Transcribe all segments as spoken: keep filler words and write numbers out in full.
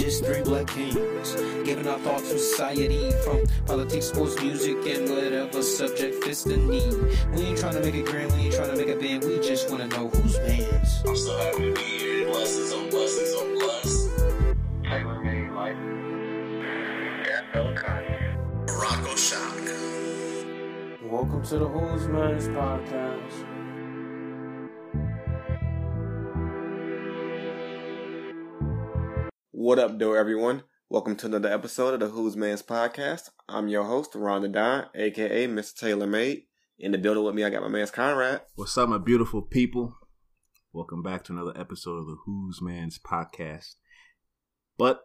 just three black kings, giving our thoughts to society, from politics, sports, music, and whatever subject fits the need. We ain't trying to make it grand, we ain't trying to make a band, we just want to know who's mans. I'm so happy to be here, blessings on blessings on blessings. Taylor made life. Yeah, no Kanye. Rocko Shock. Welcome to the Who's Mans Podcast. What up, though, everyone? Welcome to another episode of the Who's Mans Podcast. I'm your host, Ron the Don, a k a. Mister Taylor Made. In the building with me, I got my man's Conrad. What's up, my beautiful people? Welcome back to another episode of the Who's Mans Podcast. But,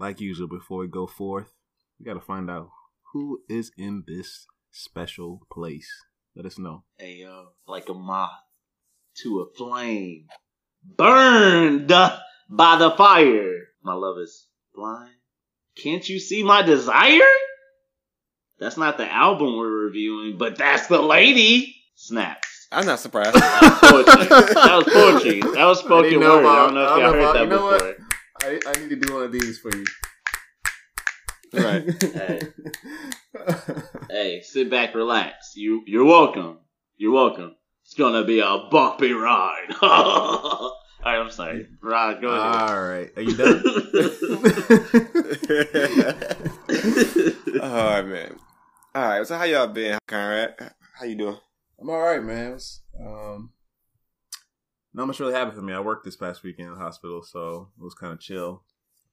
like usual, before we go forth, we got to find out who is in this special place. Let us know. Hey, yo, like a moth to a flame, burned by the fire. My love is blind. Can't you see my desire? That's not the album we're reviewing, but that's the lady. Snaps. I'm not surprised. That was poetry. That was spoken word. About, I don't know if y'all heard about, that you know before. What? I, I need to do one of these for you. Right. Hey. Hey, sit back, relax. You, you're welcome. You're welcome. It's gonna be a bumpy ride. All right, I'm sorry. Rod, go ahead. All right. Are you done? All right, man. All right. So how y'all been, Conrad? How you doing? I'm all right, man. Um, not much really happened for me. I worked this past weekend in the hospital, so it was kind of chill.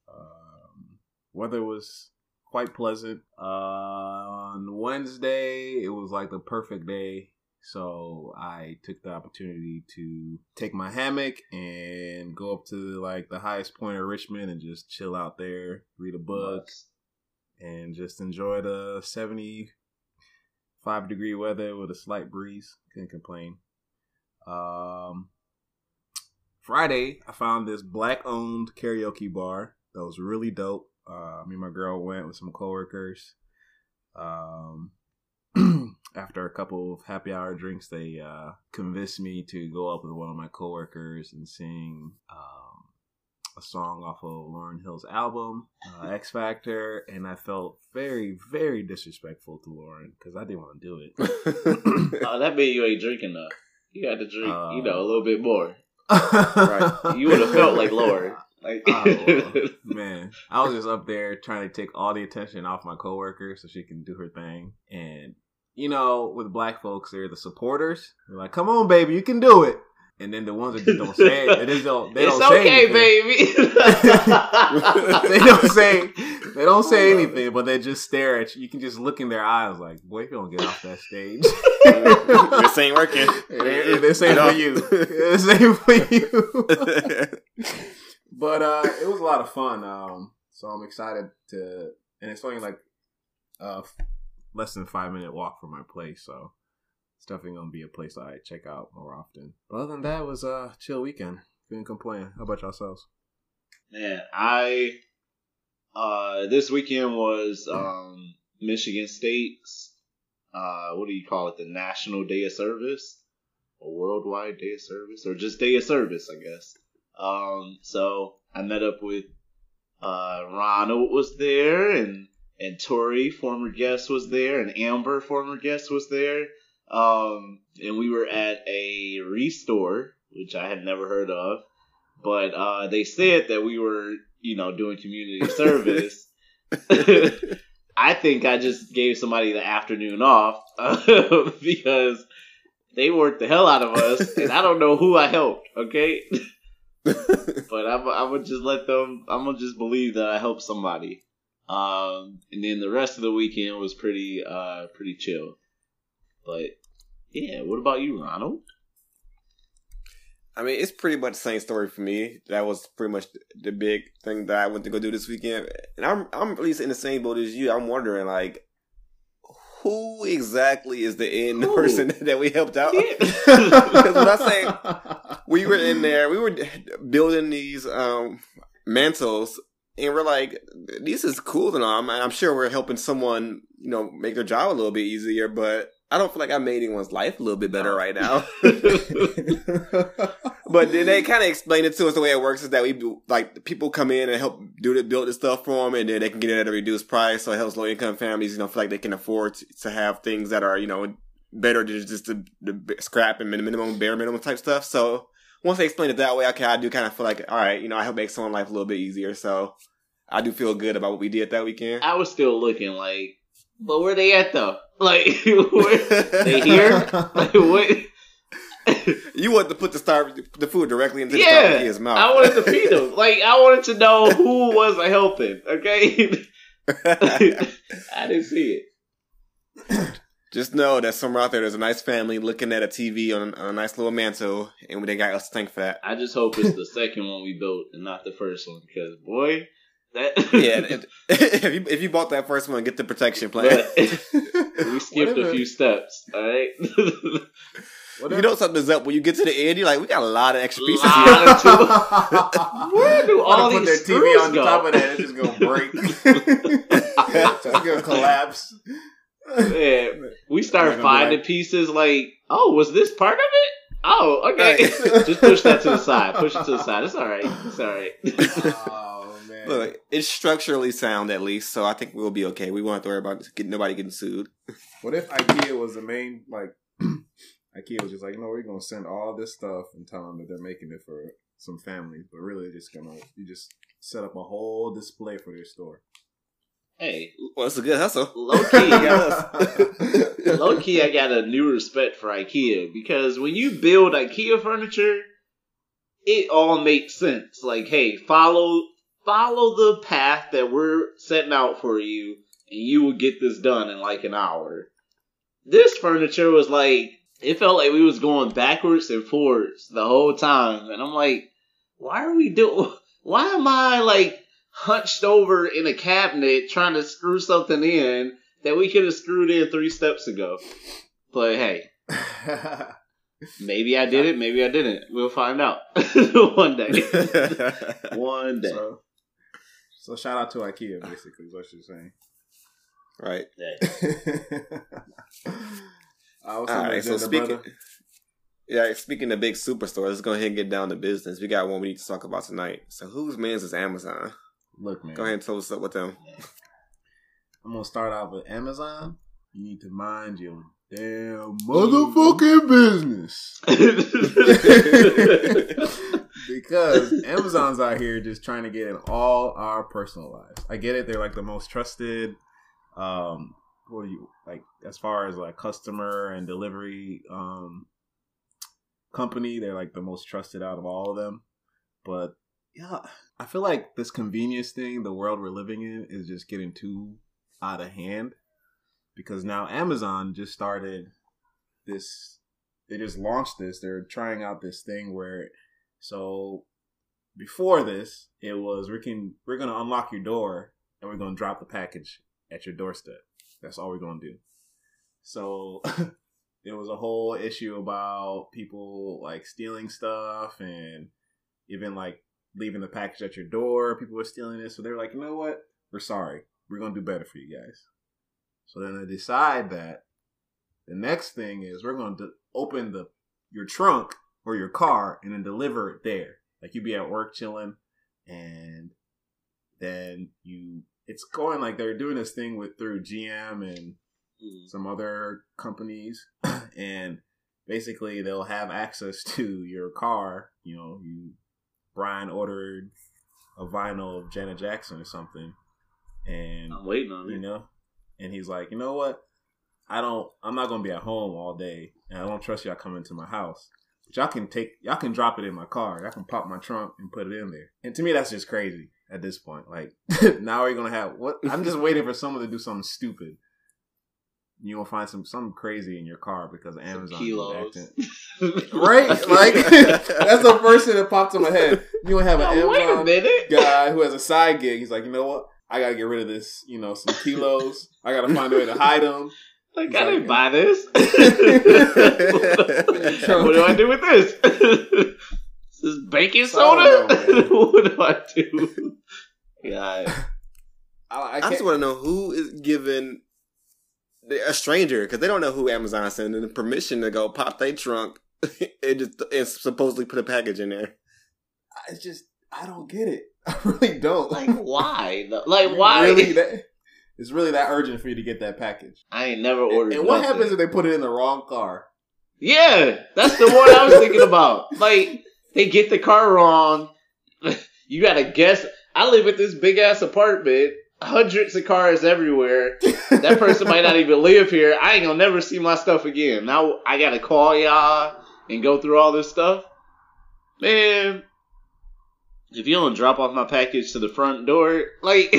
Um, weather was quite pleasant. Uh, on Wednesday, it was like the perfect day. So I took the opportunity to take my hammock and go up to like the highest point of Richmond and just chill out there, read a book, and just enjoy the seventy-five degree weather with a slight breeze. Couldn't complain. Um, Friday, I found this black owned karaoke bar that was really dope. Uh, me and my girl went with some coworkers. Um, After a couple of happy hour drinks, they uh, convinced me to go up with one of my coworkers and sing um, a song off of Lauryn Hill's album, uh, X Factor. And I felt very, very disrespectful to Lauryn because I didn't want to do it. Oh, that means you ain't drinking though. You had to drink, uh, you know, a little bit more. Right? You would have felt like Lauryn. Like, oh, man, I was just up there trying to take all the attention off my coworker so she can do her thing. And you know, with black folks, they're the supporters. They're like, "Come on, baby, you can do it." And then the ones that just don't say it, they just don't. They it's don't okay, say baby. They don't say. They don't say anything, it. But they just stare at you. You can just look in their eyes, like, "Boy, if you don't get off that stage, this ain't working. This ain't for you. This ain't for you." But uh, it was a lot of fun. Um, so I'm excited to, and it's only like, uh. less than five minute walk from my place, so it's definitely gonna be a place I check out more often. But other than that, it was a chill weekend. Couldn't complain. How about yourselves? Man, I uh, this weekend was um, Michigan State's uh, what do you call it? The National Day of Service, or Worldwide Day of Service, or just Day of Service, I guess. Um, so I met up with uh, Ronald was there and. And Tori, former guest, was there. And Amber, former guest, was there. Um, and we were at a ReStore, which I had never heard of. But uh, they said that we were, you know, doing community service. I think I just gave somebody the afternoon off because they worked the hell out of us. And I don't know who I helped, okay? But I'm, I would just let them, I'm going to just believe that I helped somebody. Um, and then the rest of the weekend was pretty, uh, pretty chill. But yeah, what about you, Ronald? I mean, it's pretty much the same story for me. That was pretty much the big thing that I went to go do this weekend. And I'm, I'm at least in the same boat as you. I'm wondering, like, who exactly is the end Ooh. person that we helped out? Because yeah. When I say we were in there, we were building these um, mantles. And we're like, this is cool and all. I'm, I'm sure we're helping someone, you know, make their job a little bit easier. But I don't feel like I made anyone's life a little bit better right now. But then they kind of explain it to us. The way it works is that we do, like, people come in and help do the, build this stuff for them, and then they can get it at a reduced price. So it helps low-income families, you know, feel like they can afford to have things that are, you know, better than just the, the scrap and minimum, bare minimum type stuff. So once they explain it that way, okay, I do kind of feel like, all right, you know, I help make someone's life a little bit easier. So I do feel good about what we did that weekend. I was still looking like, but where they at though? Like, where, they here? Like, what? You wanted to put the star, the food directly into yeah, the star's mouth. I wanted to feed them. Like, I wanted to know who was helping. Okay, I didn't see it. Just know that somewhere out there, there's a nice family looking at a T V on, on a nice little mantle, and they got us to thank for that. I just hope it's the second one we built and not the first one, because boy. That yeah, if, if you if you bought that first one, get the protection plan. We skipped a few steps, all right? You know something's up when you get to the end. You're like, we got a lot of extra pieces here. Where do all these put their screws T V on go? Top of that, it's just gonna break. It's gonna collapse. Man, we start finding like, pieces. Like, oh, was this part of it? Oh, okay. Right. Just push that to the side. Push it to the side. It's all right. It's all right. Oh. Look, it's structurally sound at least, so I think we'll be okay. We won't have to worry about getting, nobody getting sued. What if IKEA was the main, like, IKEA was just like, you know, we're going to send all this stuff and tell them that they're making it for some families, but really just going to, you just set up a whole display for their store. Hey. Well, it's a good hustle. Low-key, low-key, I got a new respect for IKEA, because when you build IKEA furniture, it all makes sense. Like, hey, follow... Follow the path that we're setting out for you, and you will get this done in like an hour. This furniture was like, it felt like we was going backwards and forwards the whole time. And I'm like, why are we doing, why am I like hunched over in a cabinet trying to screw something in that we could have screwed in three steps ago? But hey, maybe I did it, maybe I didn't. We'll find out one day. One day. So, So shout out to IKEA, basically, is what you're saying. Right. Yeah. All right, so speaking, yeah, speaking of big superstores, let's go ahead and get down to business. We got one we need to talk about tonight. So Who's Mans is Amazon. Look, man. Go ahead and tell us up with them. I'm going to start off with Amazon. You need to mind your damn motherfucking business. Because Amazon's out here just trying to get in all our personal lives. I get it; they're like the most trusted. Um, what do you like as far as like customer and delivery um, company? They're like the most trusted out of all of them. But yeah, I feel like this convenience thing, the world we're living in, is just getting too out of hand. Because now Amazon just started this. They just launched this. They're trying out this thing where. So before this, it was we can we're gonna unlock your door and we're gonna drop the package at your doorstep. That's all we're gonna do. So there was a whole issue about people like stealing stuff and even like leaving the package at your door. People were stealing it, so they're like, you know what? We're sorry. We're gonna do better for you guys. So then they decide that the next thing is we're gonna de- open the your trunk. Or your car, and then deliver it there. Like, you be at work chilling, and then you... It's going like they're doing this thing with through G M and mm. some other companies. And basically, they'll have access to your car. You know, you Brian ordered a vinyl of Janet Jackson or something. And I'm waiting on you it. Know, and he's like, you know what? I don't... I'm not going to be at home all day, and I don't trust y'all coming to my house. Y'all can take, y'all can drop it in my car. Y'all can pop my trunk and put it in there. And to me, that's just crazy at this point. Like, now we're going to have, what? I'm just waiting for someone to do something stupid. You're going to find some something crazy in your car because of Amazon. Kilos. Right? Like, that's the first thing that popped in my head. You're going to have an oh, Amazon wait a minute. guy who has a side gig. He's like, you know what? I got to get rid of this, you know, some kilos. I got to find a way to hide them. Like, I didn't buy this. What do I do with this? Is this baking soda? What do I do? God. I, I, I just want to know who is giving a stranger, because they don't know who Amazon sent them the permission to go pop their trunk and just and supposedly put a package in there. It's just, I don't get it. I really don't. Like, why? Like, why? Really, that, it's really that urgent for you to get that package. I ain't never ordered. And, and what happens if they put it in the wrong car? Yeah, that's the one I was thinking about. Like, they get the car wrong. You gotta guess. I live in this big ass apartment. Hundreds of cars everywhere. That person might not even live here. I ain't gonna never see my stuff again. Now I gotta call y'all and go through all this stuff. Man, if you don't drop off my package to the front door, like,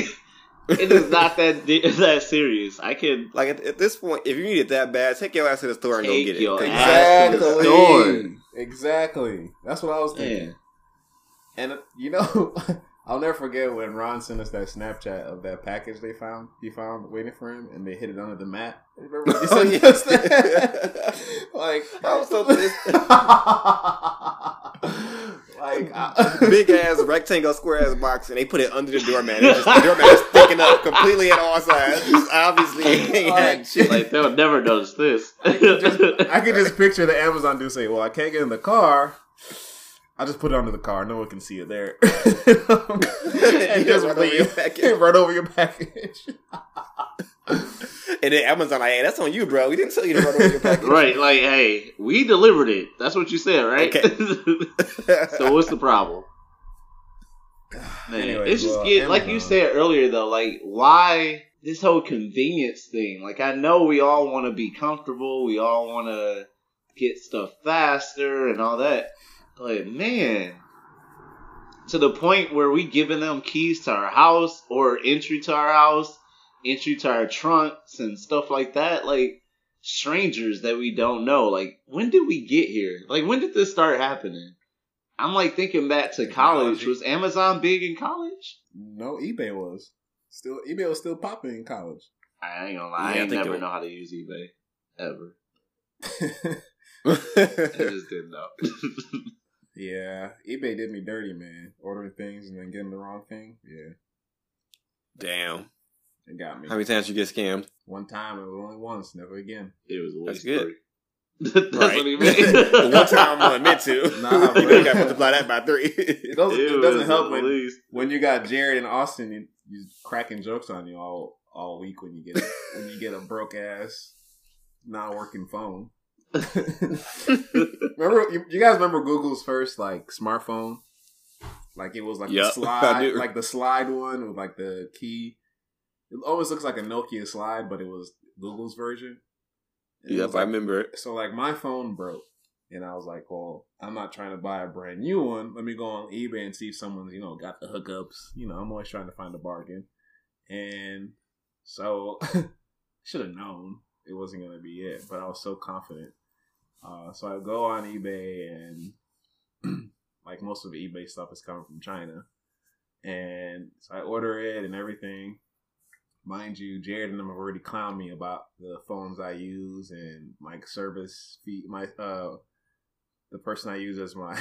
it is not that that serious. I can, like, at, at this point, if you need it that bad, take your ass to the store and go get it. Exactly. Exactly. That's what I was thinking. Man. And you know. I'll never forget when Ron sent us that Snapchat of that package they found, he found waiting for him, and they hid it under the mat. Remember when they sent us that? Like, I was so pissed. Like, I, big ass rectangle, square ass box, and they put it under the doormat. Just, the doormat is sticking up completely at all sides. Just obviously, ain't like, had shit. Like, they'll never notice this. I could just, I could just picture the Amazon dude saying, "Well, I can't get in the car. I just put it under the car. No one can see it there." And just run over your package. Run over your package. And then Amazon, like, "Hey, that's on you, bro. We didn't tell you to run over your package." Right, like, hey, we delivered it. That's what you said, right? Okay. So what's the problem? Man, anyway, it's just well, getting, like you said earlier, though, like, why this whole convenience thing? Like, I know we all want to be comfortable. We all want to get stuff faster and all that. But, man, to the point where we giving them keys to our house or entry to our house, entry to our trunks and stuff like that. Like, strangers that we don't know. Like, when did we get here? Like, when did this start happening? I'm, like, thinking back to college. Was Amazon big in college? No, eBay was. Still, eBay was still popping in college. I ain't gonna lie. Yeah, I ain't never know how to use eBay. Ever. I just didn't know. Yeah, eBay did me dirty, man. Ordering things and then getting the wrong thing. Yeah. Damn. It got me. How many times you get scammed? One time. It was only once. Never again. It was a That's good. That's right. What he meant. One time I'm going to admit to. Nah, you really got to multiply that by three. It doesn't, it it doesn't help when, when you got Jared and Austin you, you cracking jokes on you all, all week when you get a, when you get a broke-ass, non-working phone. Remember, you, you guys remember Google's first like smartphone? Like it was like yep, the slide, like the slide one with like the key. It always looks like a Nokia slide, but it was Google's version. And yep, was, like, I remember it. So like my phone broke, and I was like, "Well, I'm not trying to buy a brand new one. Let me go on eBay and see if someone's you know got the hookups. You know, I'm always trying to find a bargain." And so, should have known it wasn't gonna be it, but I was so confident. Uh, so I go on eBay and like most of the eBay stuff is coming from China. And so I order it and everything. Mind you, Jared and them have already clowned me about the phones I use and my service fee, my, uh, the person I use as my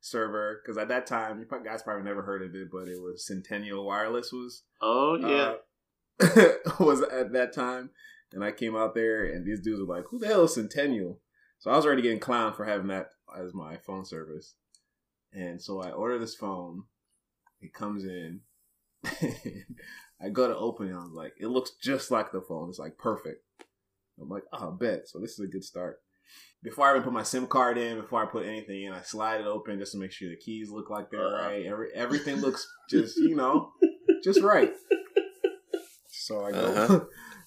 server. Cause at that time, you guys probably never heard of it, but it was Centennial Wireless was, oh yeah, uh, was at that time. And I came out there and these dudes were like, "Who the hell is Centennial?" So I was already getting clowned for having that as my phone service. And so I order this phone. It comes in. I go to open it. I was like, it looks just like the phone. It's like perfect. I'm like, oh, bet. So this is a good start. Before I even put my SIM card in, before I put anything in, I slide it open just to make sure the keys look like they're right. Every, everything looks just, you know, just right. So I go, uh-huh.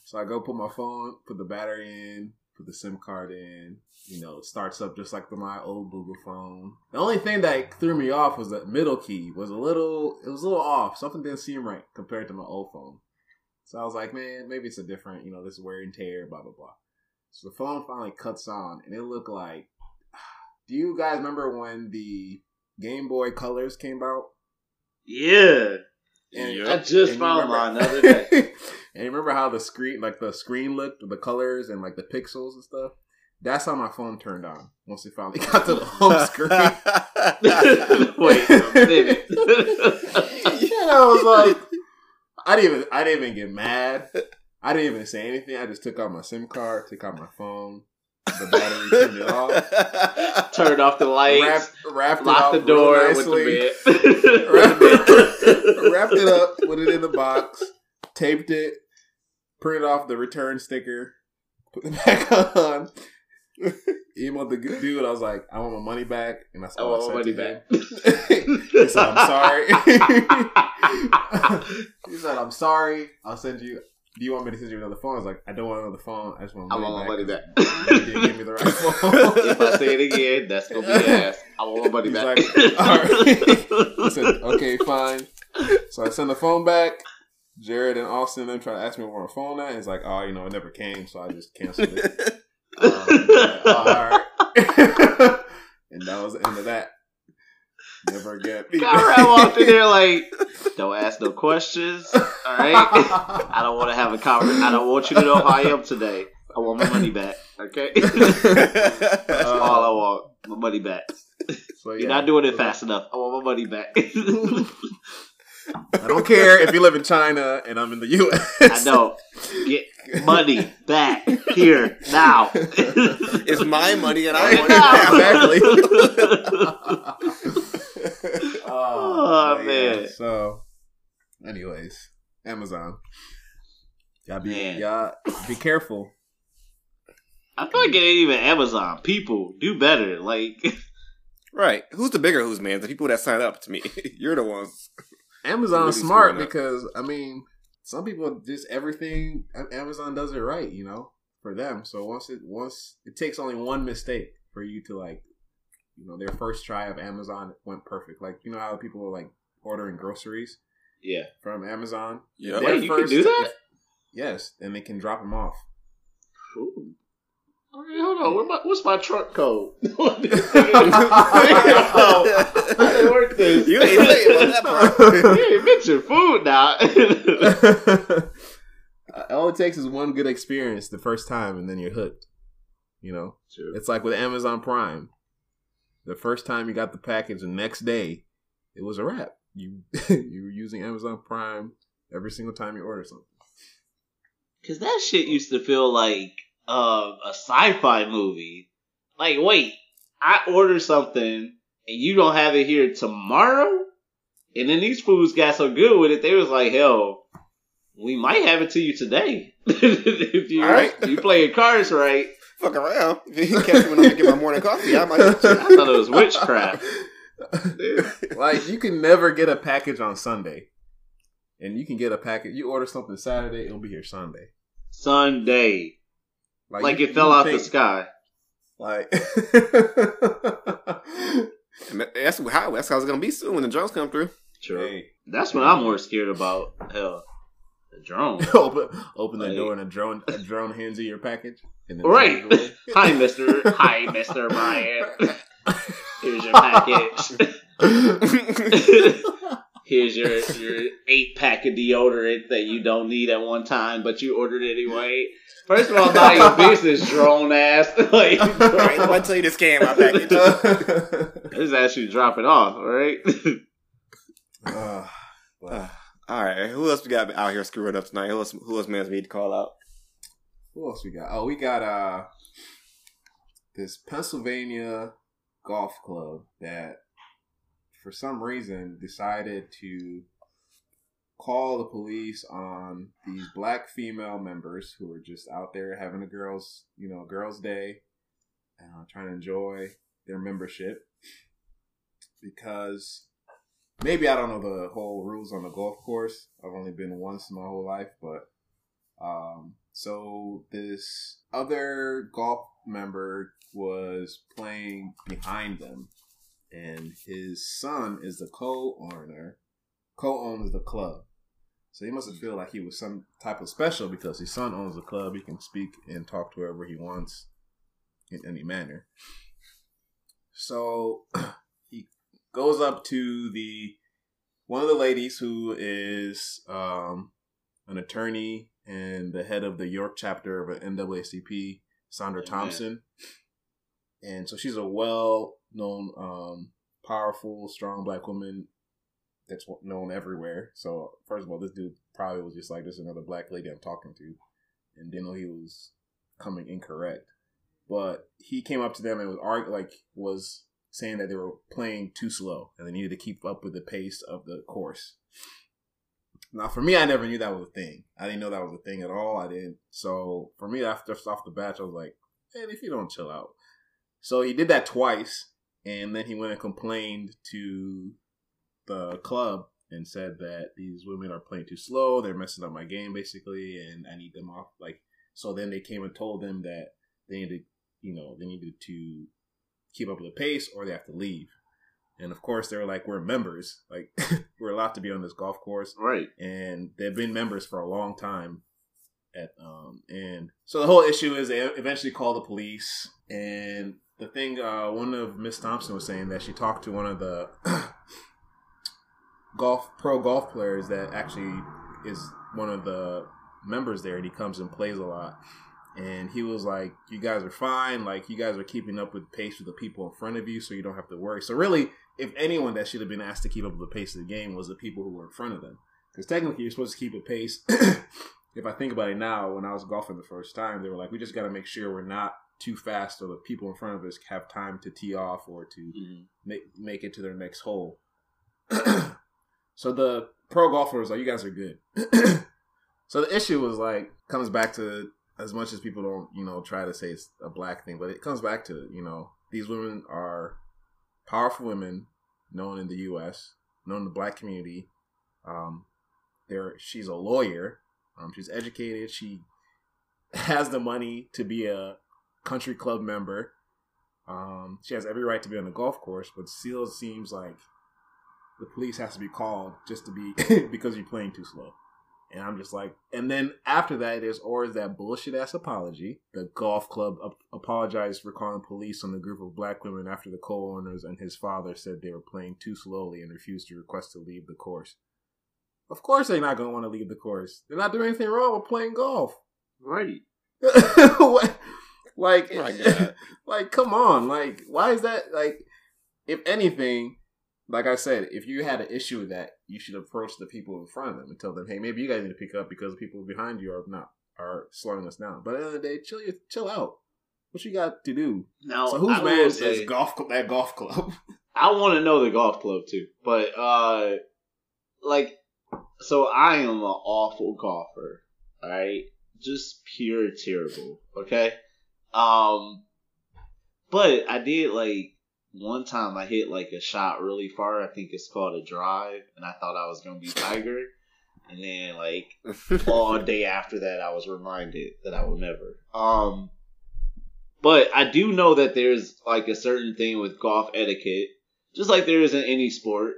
So I go put my phone, put the battery in, put the SIM card in. You know, it starts up just like the, my old Google phone. The only thing that threw me off was the middle key was a little, it was a little off. Something didn't seem right compared to my old phone. So I was like, man, maybe it's a different, you know, this wear and tear, blah, blah, blah. So the phone finally cuts on and it looked like, do you guys remember when the Game Boy Colors came out? Yeah. And, yep. I just and found mine the other day. And you remember how the screen, like the screen looked, with the colors and like the pixels and stuff? That's how my phone turned on once it finally got to the home screen. Wait a minute. Yeah, I was like, I didn't even, I didn't even get mad. I didn't even say anything. I just took out my SIM card, took out my phone, the battery, turned it off, turned off the lights, wrapped, wrapped locked it up the door nicely, with the bit, wrapped, wrapped it up, put it in the box, taped it, printed off the return sticker, put it back on. Emailed the dude. I was like, "I want my money back," and that's all I said. I want my money back. He said, "I'm sorry." He said, "I'm sorry. I'll send you. Do you want me to send you another phone?" I was like, "I don't want another phone. I just want my money back." I want my money back. You didn't give me the right phone. If I say it again, that's gonna be ass. I want my money back. Like, all right. He said, "Okay, fine." So I sent the phone back. Jared and Austin and them try to ask me where my phone at. It's like, oh, you know, it never came, so I just canceled it. Um, yeah, all right. And that was the end of that. Never again. I walked in there like, don't ask no questions. All right, I don't want to have a conversation. I don't want you to know how I am today. I want my money back. Okay, that's um, all I want. My money back. So, yeah, you're not doing it fast enough. I want my money back. I don't care if you live in China and I'm in the U S I know. Get money back here now. It's my money and I want it back. Exactly. Oh, oh man. Yeah. So, anyways, Amazon. Y'all be man. y'all be careful. I feel like it ain't even Amazon. People do better. Like, right? Who's the bigger Who's Mans? The people that sign up to me. You're the ones. Amazon's really smart because, I mean, some people just everything, Amazon does it right, you know, for them. So once it once it takes only one mistake for you to, like, you know, their first try of Amazon went perfect. Like, you know how people were, like, ordering groceries yeah, from Amazon? Yeah. Wait, you can do that? Yes, and they can drop them off. Ooh. All right, hold on. What my, what's my truck code? I work this. You ain't mentioned that You ain't mentioned food now. All it takes is one good experience the first time, and then you're hooked. You know, sure. It's like with Amazon Prime. The first time you got the package, the next day it was a wrap. You you were using Amazon Prime every single time you order something. Because that shit used to feel like. Uh, a sci-fi movie. Like, wait, I order something and you don't have it here tomorrow? And then these foods got so good with it, they was like, hell, we might have it to you today. If you, right. you play your cards right. Fuck around. If you catch me when I get my morning coffee, I might get you. I thought it was witchcraft. Like, you can never get a package on Sunday. And you can get a package. You order something Saturday, it'll be here Sunday. Sunday. Like, like you, it fell out the sky. Like that's how that's how it's gonna be soon when the drones come through. True. Hey, that's what I'm more scared about. Hell, the drone. open open like, the door and a drone a drone hands you your package. And then right. Hi, Mister. Hi, Mister Brian. Here's your package. Here's your your eight pack of deodorant that you don't need at one time, but you ordered anyway. First of all, it's not your business, drone ass. Like, right, I'm gonna tell you to scan my package. This is actually dropping off, right? uh, uh, all right, who else we got out here screwing up tonight? Who else? Who else? Man's we need to call out. Who else we got? Oh, we got uh this Pennsylvania golf club that for some reason decided to call the police on these black female members who were just out there having a girls, you know, girls' day, uh, trying to enjoy their membership because maybe I don't know the whole rules on the golf course. I've only been once in my whole life, but um, so this other golf member was playing behind them, and his son is the co-owner. Co-owns the club, so he must have felt like he was some type of special because his son owns the club. He can speak and talk to whoever he wants in any manner. So he goes up to the one of the ladies who is um, an attorney and the head of the York chapter of the N double A C P, Sandra Thompson, and so she's a well-known, um, powerful, strong black woman. That's known everywhere. So, first of all, this dude probably was just like, this is another black lady I'm talking to. and didn't know he was coming incorrect. But he came up to them and was argu- like was saying that they were playing too slow and they needed to keep up with the pace of the course. Now, for me, I never knew that was a thing. I didn't know that was a thing at all. I didn't. So for me, after off the bat, I was like, man, if you don't chill out. So he did that twice, and then he went and complained to the club and said that these women are playing too slow. They're messing up my game, basically, and I need them off. Like, so then they came and told them that they needed, you know, they needed to keep up with the pace, or they have to leave. And of course, they were like, "We're members. Like, we're allowed to be on this golf course, right?" And they've been members for a long time. At um, and so the whole issue is they eventually called the police. And the thing, uh, one of Miss Thompson was saying that she talked to one of the golf pro golf players that actually is one of the members there, and he comes and plays a lot. And he was like, you guys are fine. Like, you guys are keeping up with pace with the people in front of you, so you don't have to worry. So really, if anyone that should have been asked to keep up with the pace of the game was the people who were in front of them. Because technically, you're supposed to keep a pace. If I think about it now, when I was golfing the first time, they were like, we just got to make sure we're not too fast so the people in front of us have time to tee off or to mm-hmm. make, make it to their next hole. So the pro golfer was like, you guys are good. So the issue was like, comes back to... as much as people don't, you know, try to say it's a black thing, but it comes back to, you know, these women are powerful women known in the U S, known in the black community. Um, they're, she's a lawyer. Um, she's educated. She has the money to be a country club member. Um, she has every right to be on the golf course, but still seems like the police has to be called just to be because you're playing too slow. And I'm just like, and then after that, there's always that bullshit ass apology. The golf club ap- apologized for calling police on the group of black women after the co-owners and his father said they were playing too slowly and refused to request to leave the course. Of course, they're not going to want to leave the course. They're not doing anything wrong with playing golf, right? like, oh like, come on, like, why is that? Like, if anything. Like I said, if you had an issue with that, you should approach the people in front of them and tell them, hey, maybe you guys need to pick up because the people behind you are not are slowing us down. But at the end of the day, chill, chill out. What you got to do? Now, so who's mad at golf, that golf club? I want to know the golf club, too. But, uh, like, so I am an awful golfer, all right? Just pure terrible, okay? Um, but I did, like, one time I hit like a shot really far. I think it's called a drive, and I thought I was gonna be Tiger. And then like all day after that, I was reminded that I will never. Um, but I do know that there's like a certain thing with golf etiquette, just like there is in any sport.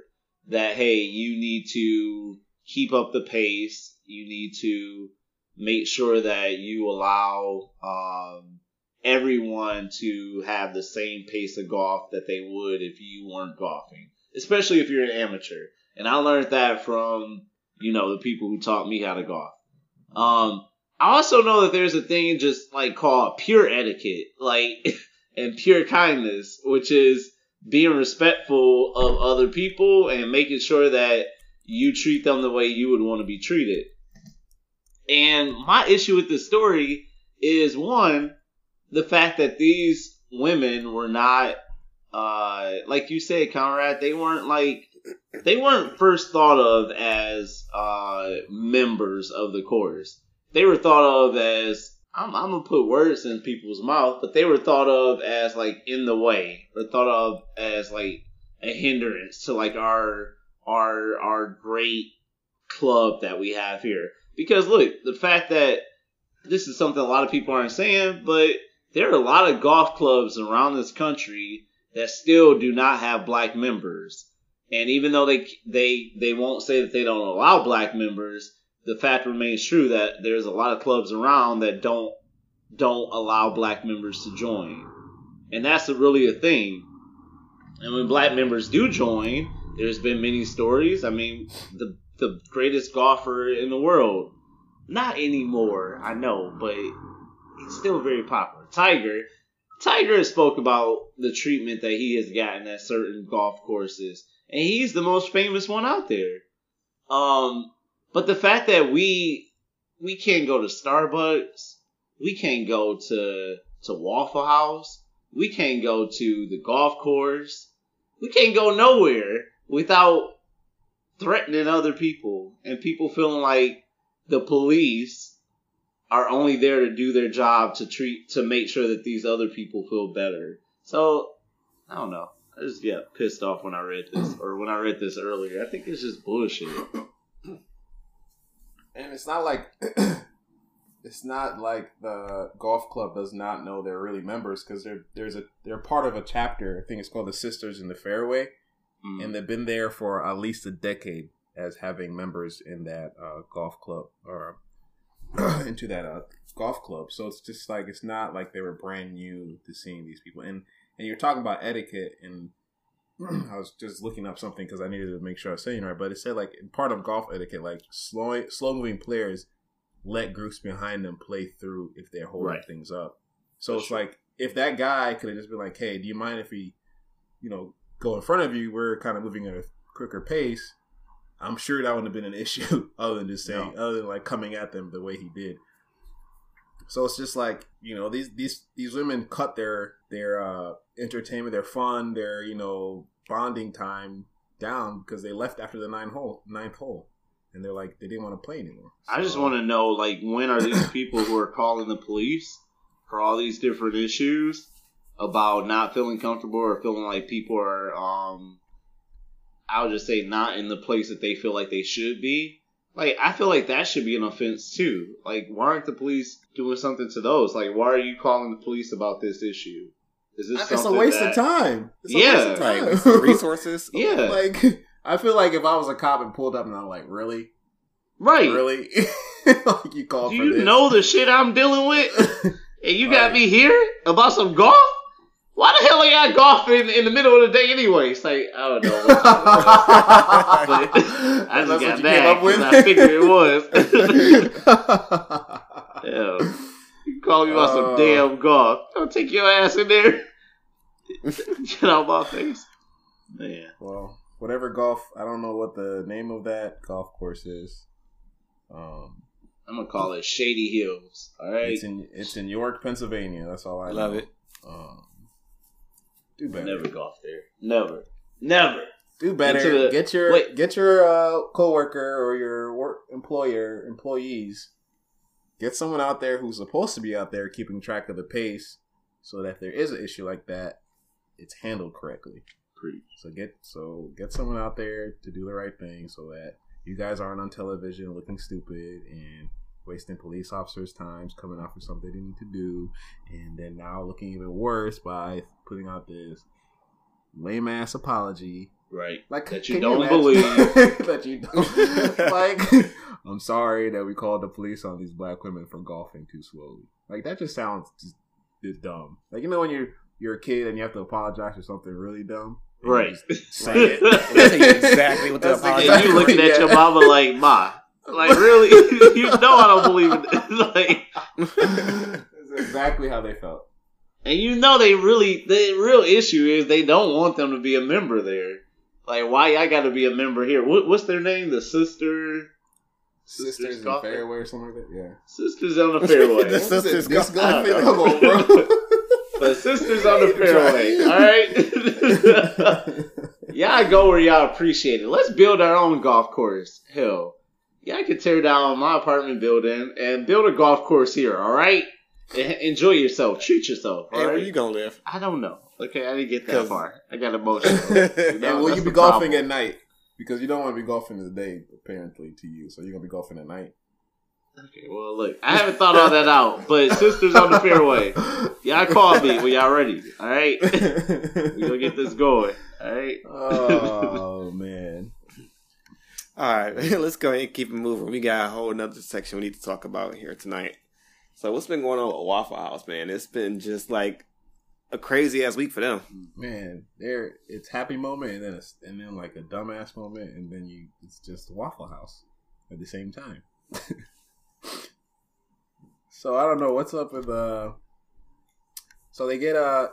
That hey, you need to keep up the pace. You need to make sure that you allow. Um, everyone to have the same pace of golf that they would if you weren't golfing, especially if you're an amateur. And I learned that from, you know, the people who taught me how to golf. Um, I also know that there's a thing just like called pure etiquette, like, and pure kindness, which is being respectful of other people and making sure that you treat them the way you would want to be treated. And my issue with this story is one, the fact that these women were not, uh, like you said, Conrad, they weren't like, they weren't first thought of as uh, members of the chorus. They were thought of as, I'm, I'm going to put words in people's mouth, but they were thought of as like in the way or thought of as like a hindrance to like our, our, our great club that we have here. Because look, the fact that this is something a lot of people aren't saying, but there are a lot of golf clubs around this country that still do not have black members. And even though they they they won't say that they don't allow black members, the fact remains true that there's a lot of clubs around that don't don't allow black members to join. And that's really a thing. And when black members do join, there's been many stories. I mean, the the greatest golfer in the world. Not anymore, I know, but he's still very popular. Tiger, Tiger has spoke about the treatment that he has gotten at certain golf courses, and he's the most famous one out there. Um, but the fact that we we can't go to Starbucks. We can't go to to Waffle House. We can't go to the golf course. We can't go nowhere without threatening other people and people feeling like the police are only there to do their job to treat to make sure that these other people feel better. So I don't know. I just get pissed off when I read this or when I read this earlier. I think it's just bullshit. And it's not like it's not like the golf club does not know they're really members because they're there's a they're part of a chapter. I think it's called the Sisters in the Fairway, mm. and they've been there for at least a decade as having members in that uh, golf club or into that uh, golf club. So it's just like it's not like they were brand new to seeing these people. And and you're talking about etiquette, and I was just looking up something because I needed to make sure I was saying it right. But it said like part of golf etiquette, like slow slow moving players let groups behind them play through if they're holding right. things up. So That's it's true. Like if that guy could have just been like, "Hey, do you mind if we, you know, go in front of you? We're kind of moving at a quicker pace." I'm sure that wouldn't have been an issue other than just saying, no. other than like coming at them the way he did. So it's just like, you know, these these, these women cut their their uh, entertainment, their fun, their, you know, bonding time down because they left after the ninth hole, ninth hole. And they're like, they didn't want to play anymore. So, I just want to know, like, when are these people who are calling the police for all these different issues about not feeling comfortable or feeling like people are... um. I would just say not in the place that they feel like they should be. Like, I feel like that should be an offense, too. Like, why aren't the police doing something to those? Like, why are you calling the police about this issue? Is this something It's a waste that... of time. It's a yeah. waste of time. Like, resources. yeah. Like, I feel like if I was a cop and pulled up and I'm like, really? Right. Really? Like, you called Do for you this. know the shit I'm dealing with? And you got right. me here about some golf? Why the hell are y'all golfing in the middle of the day anyway? It's like, I don't know. But I just got mad because I figured it was. Yeah. You call me about uh, some damn golf. Don't take your ass in there. Get out my face. Man. Well, whatever golf, I don't know what the name of that golf course is. Um, I'm going to call it Shady Hills. All right. It's in, it's in York, Pennsylvania. That's all I know. Love it. Um. Do better. Never golf there. Never. Never. Do better. The, get your wait. get your uh, coworker or your work employer employees. Get someone out there who's supposed to be out there keeping track of the pace, so that if there is an issue like that, it's handled correctly. Preach. So get so get someone out there to do the right thing, so that you guys aren't on television looking stupid and wasting police officers' times coming out for something they need to do, and then now looking even worse by putting out this lame ass apology, right? Like that you don't you believe that you don't like. I'm sorry that we called the police on these black women for golfing too slowly. Like that just sounds just, just dumb. Like you know when you're you're a kid and you have to apologize for something really dumb. Right. Say it. That's exactly what the apology. And you looking at yeah. your mama like, ma. Like, really? You know I don't believe in this. Like, that's exactly how they felt. And you know they really, the real issue is they don't want them to be a member there. Like, why I got to be a member here? What, what's their name? The sister... Sisters, sisters on the Fairway or something like that? Yeah. Sisters on the Fairway. The Sisters Golf. Come on, bro. The Sisters on the Fairway. All right? Y'all go where y'all appreciate it. Let's build our own golf course. Hell. Yeah, I could tear down my apartment building and build a golf course here, all right? Enjoy yourself. Treat yourself, all hey, right? Where you going to live? I don't know. Okay, I didn't get that far. I got emotional. You know, and will you be golfing problem. at night? Because you don't want to be golfing in the day, apparently, to you. So you're going to be golfing at night. Okay, well, look. I haven't thought all that out, but Sisters on the Fairway. Y'all call me when y'all ready, all right? We're going to get this going, all right? Oh, man. All right, let's go ahead and keep it moving. We got a whole another section we need to talk about here tonight. So what's been going on with Waffle House, man? It's been just like a crazy ass week for them. Man, there it's happy moment and then it's, and then like a dumbass moment and then you it's just Waffle House at the same time. So I don't know what's up with uh so they get a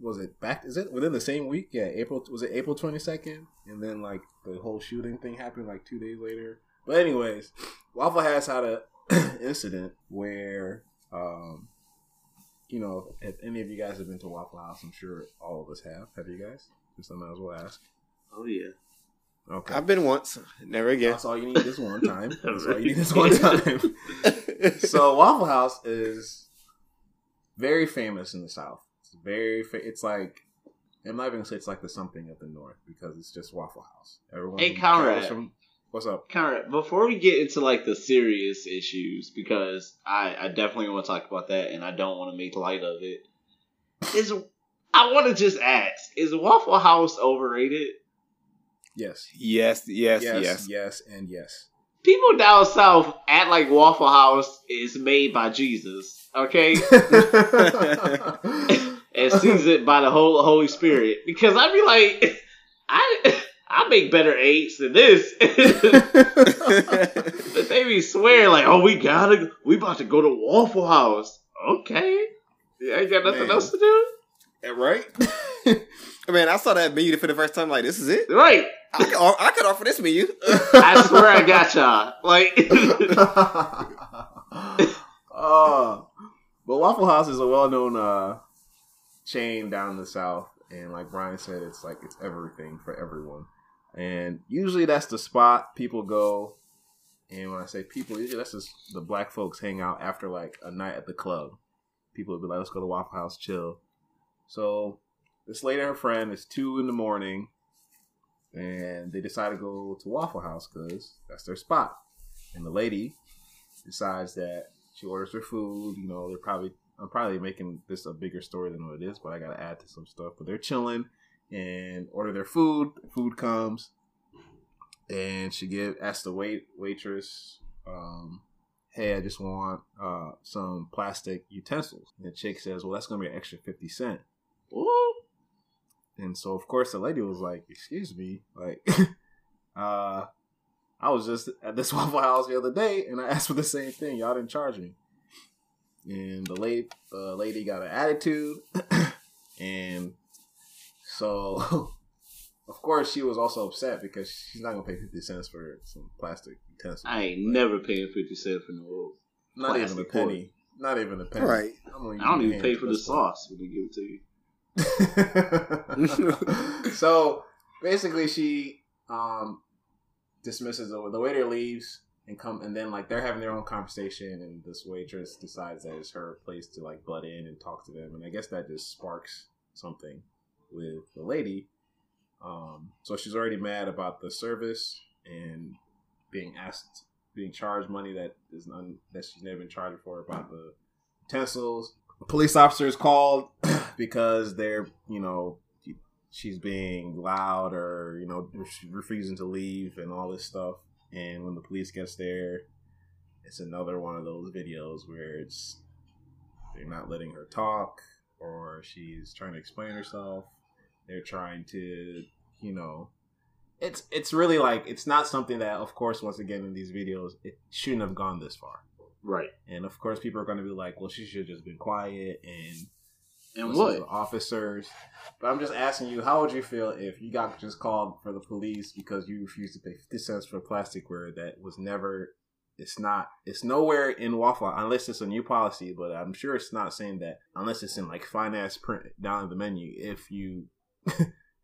was it back is it within the same week? Yeah, April was it April twenty-second? And then like the whole shooting thing happened like two days later. But anyways, Waffle House had an incident where, um, you know, if any of you guys have been to Waffle House, I'm sure all of us have. Have you guys? Just I might as well ask. Oh, yeah. Okay. I've been once. Never again. That's all you need this one time. That's all you need this one time. So Waffle House is very famous in the South. It's very fa- It's like, I'm not even going to say it's like the something of the North because it's just Waffle House. Everyone. Hey, Conrad. From, what's up? Conrad, before we get into like the serious issues, because I, I definitely want to talk about that and I don't want to make light of it, is I want to just ask, is Waffle House overrated? Yes. Yes, yes, yes. Yes, yes, and yes. People down south act like Waffle House is made by Jesus, okay? And seasoned by the whole Holy Spirit. Because I'd be like, I I make better eights than this. But they be swearing like, oh, we gotta, we about to go to Waffle House. Okay. I ain't got nothing Man. else to do. Yeah, right? I mean, I saw that menu for the first time. Like, this is it, right? I could, I could offer this menu. I swear, I got y'all. Like, uh, but Waffle House is a well-known uh, chain down in the South, and like Brian said, it's like it's everything for everyone. And usually, that's the spot people go. And when I say people, usually that's just the black folks hang out after like a night at the club. People would be like, "Let's go to Waffle House, chill." So. This lady and her friend, it's two in the morning, and they decide to go to Waffle House because that's their spot. And the lady decides that she orders her food. You know, they're probably I'm probably making this a bigger story than what it is, but I gotta add to some stuff. But they're chilling and order their food. Food comes, and she give asks the wait waitress, um, "Hey, I just want uh, some plastic utensils." And the chick says, "Well, that's gonna be an extra fifty cent." Ooh. And so, of course, the lady was like, excuse me, like, uh, I was just at this Waffle House the other day, and I asked for the same thing. Y'all didn't charge me. And the late, uh, lady got an attitude. And so, of course, she was also upset because she's not going to pay fifty cents for some plastic utensils. I ain't like, never paying fifty cents for no Not plastic even a penny. Court. Not even a penny. Right. I don't even pay for the sauce when they give it to you. So basically she um dismisses the, the waiter leaves and come and then like they're having their own conversation and this waitress decides that it's her place to like butt in and talk to them and I guess that just sparks something with the lady um so she's already mad about the service and being asked being charged money that is none that she's never been charged for about the utensils. A police officer is called because they're, you know, she's being loud or, you know, refusing to leave and all this stuff. And when the police gets there, it's another one of those videos where it's they're not letting her talk or she's trying to explain herself. They're trying to, you know, it's it's really like it's not something that, of course, once again, in these videos, it shouldn't have gone this far. Right. And, of course, people are going to be like, well, she should have just been quiet and and what? The officers. But I'm just asking you, how would you feel if you got just called for the police because you refused to pay fifty cents for plasticware that was never, it's not, it's nowhere in Waffle House, unless it's a new policy, but I'm sure it's not saying that, unless it's in, like, fine-ass print down at the menu, if you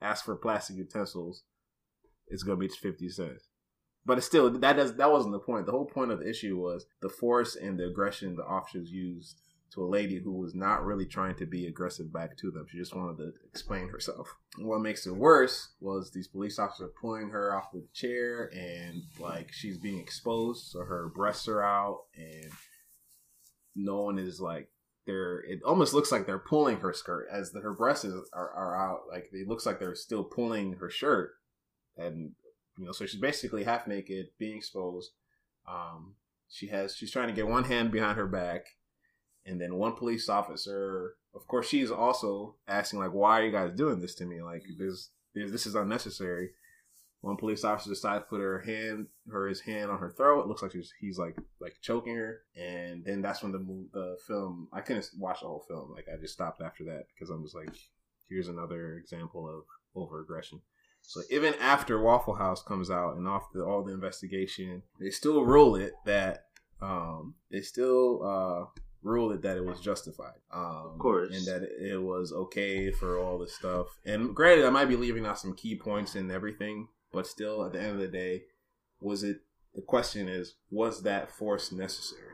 ask for plastic utensils, it's going to be fifty cents. But it's still, that does that wasn't the point. The whole point of the issue was the force and the aggression the officers used to a lady who was not really trying to be aggressive back to them. She just wanted to explain herself. And what makes it worse was these police officers pulling her off the chair and, like, she's being exposed. So her breasts are out and no one is, like, they're, it almost looks like they're pulling her skirt. As the, her breasts is, are, are out, like, it looks like they're still pulling her shirt and... You know, so she's basically half naked, being exposed. Um, she has she's trying to get one hand behind her back, and then one police officer. Of course, she's also asking like, "Why are you guys doing this to me? Like, this this is unnecessary." One police officer decides to put her hand, her his hand on her throat. It looks like she's he's like like choking her, and then that's when the the film. I couldn't watch the whole film. Like, I just stopped after that because I'm just like, here's another example of over aggression. So even after Waffle House comes out and off the, all the investigation, they still rule it that um, they still uh, rule it that it was justified, um, of course, and that it was okay for all this stuff. And granted, I might be leaving out some key points and everything, but still, at the end of the day, was it? The question is, was that force necessary?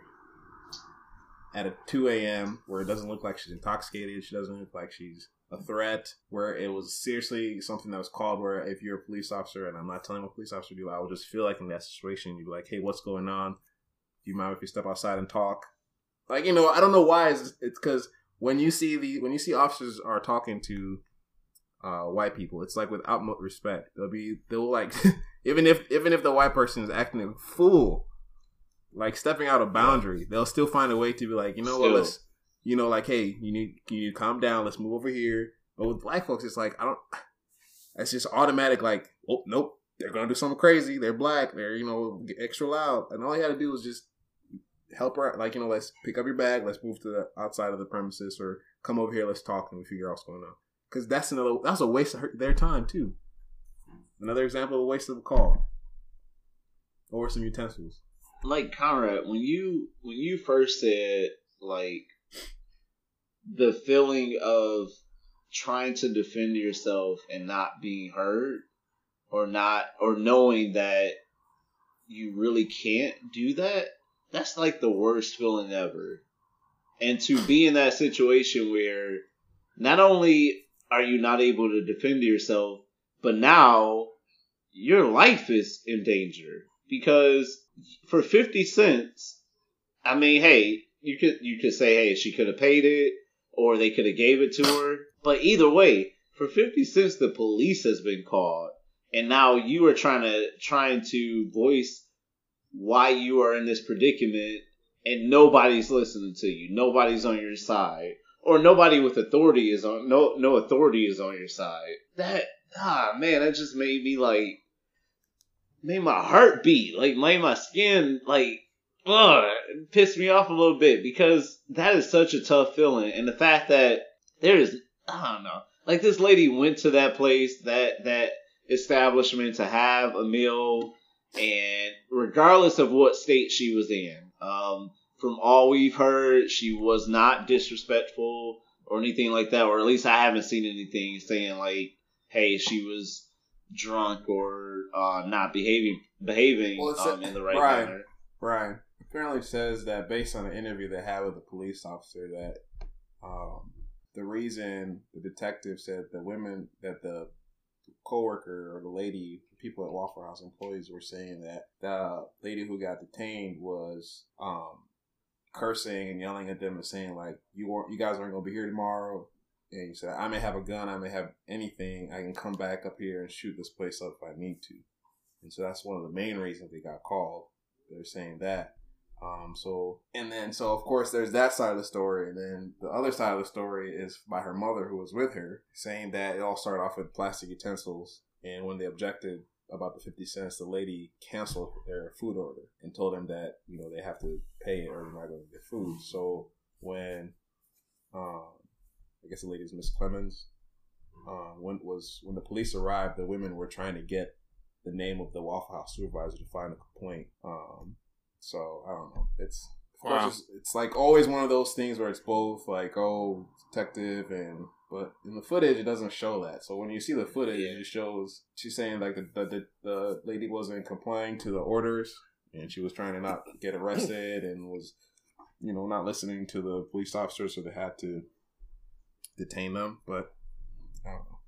At a two a.m. where it doesn't look like she's intoxicated, she doesn't look like she's a threat, where it was seriously something that was called where if you're a police officer, and I'm not telling what police officer do, I would just feel like in that situation, you'd be like, hey, what's going on? Do you mind if you step outside and talk? Like, you know, I don't know why. It's because when you see the when you see officers are talking to uh, white people, it's like with utmost respect. They'll be, they'll like, even if even if the white person is acting a fool, like stepping out of boundary, they'll still find a way to be like, you know what, well, let's, you know, like, hey, you need, you need to calm down. Let's move over here. But with black folks, it's like, I don't, it's just automatic. Like, oh, nope, they're going to do something crazy. They're black. They're, you know, extra loud. And all you had to do was just help her out. Like, you know, let's pick up your bag. Let's move to the outside of the premises or come over here. Let's talk and we figure out what's going on. Cause that's another, that's a waste of her, their time too. Another example of a waste of a call or some utensils. Like Conrad, when you when you first said like the feeling of trying to defend yourself and not being heard, or not, or knowing that you really can't do that, that's like the worst feeling ever. And to be in that situation where not only are you not able to defend yourself, but now your life is in danger. Because for fifty cents, I mean, hey, you could you could say, hey, she could have paid it or they could have gave it to her. But either way, for fifty cents, the police has been called. And now you are trying to trying to voice why you are in this predicament. And nobody's listening to you. Nobody's on your side, or nobody with authority is on. No, no authority is on your side. That ah, man, that just made me like. Made my heart beat, like made my skin, like, ugh, it pissed me off a little bit, because that is such a tough feeling. And the fact that there is, I don't know, like this lady went to that place, that, that establishment to have a meal, and regardless of what state she was in, um, from all we've heard, she was not disrespectful or anything like that, or at least I haven't seen anything saying like, hey, she was drunk or uh, not behaving behaving well, um, in the right Brian, manner. Brian apparently says that based on an interview they had with a police officer that um, the reason the detective said the women, that the coworker or the lady, the people at Waffle House employees were saying that the lady who got detained was um, cursing and yelling at them and saying like, you are, you guys aren't going to be here tomorrow. And you said, I may have a gun, I may have anything, I can come back up here and shoot this place up if I need to. And so that's one of the main reasons they got called. They're saying that. Um, so, and then, so of course there's that side of the story. And then the other side of the story is by her mother who was with her, saying that it all started off with plastic utensils. And when they objected about the fifty cents, the lady canceled their food order and told them that, you know, they have to pay it or they're not going to get food. So when, um, I guess the lady's Miss Clemens. Uh, when was when the police arrived, the women were trying to get the name of the Waffle House supervisor to find a complaint. Um, so I don't know. It's of wow. course it's, it's like always one of those things where it's both like, oh, detective, and but in the footage it doesn't show that. So when you see the footage, yeah. it shows she's saying like the the, the the lady wasn't complying to the orders and she was trying to not get arrested and was, you know, not listening to the police officer, so they had to detain them, but I don't know.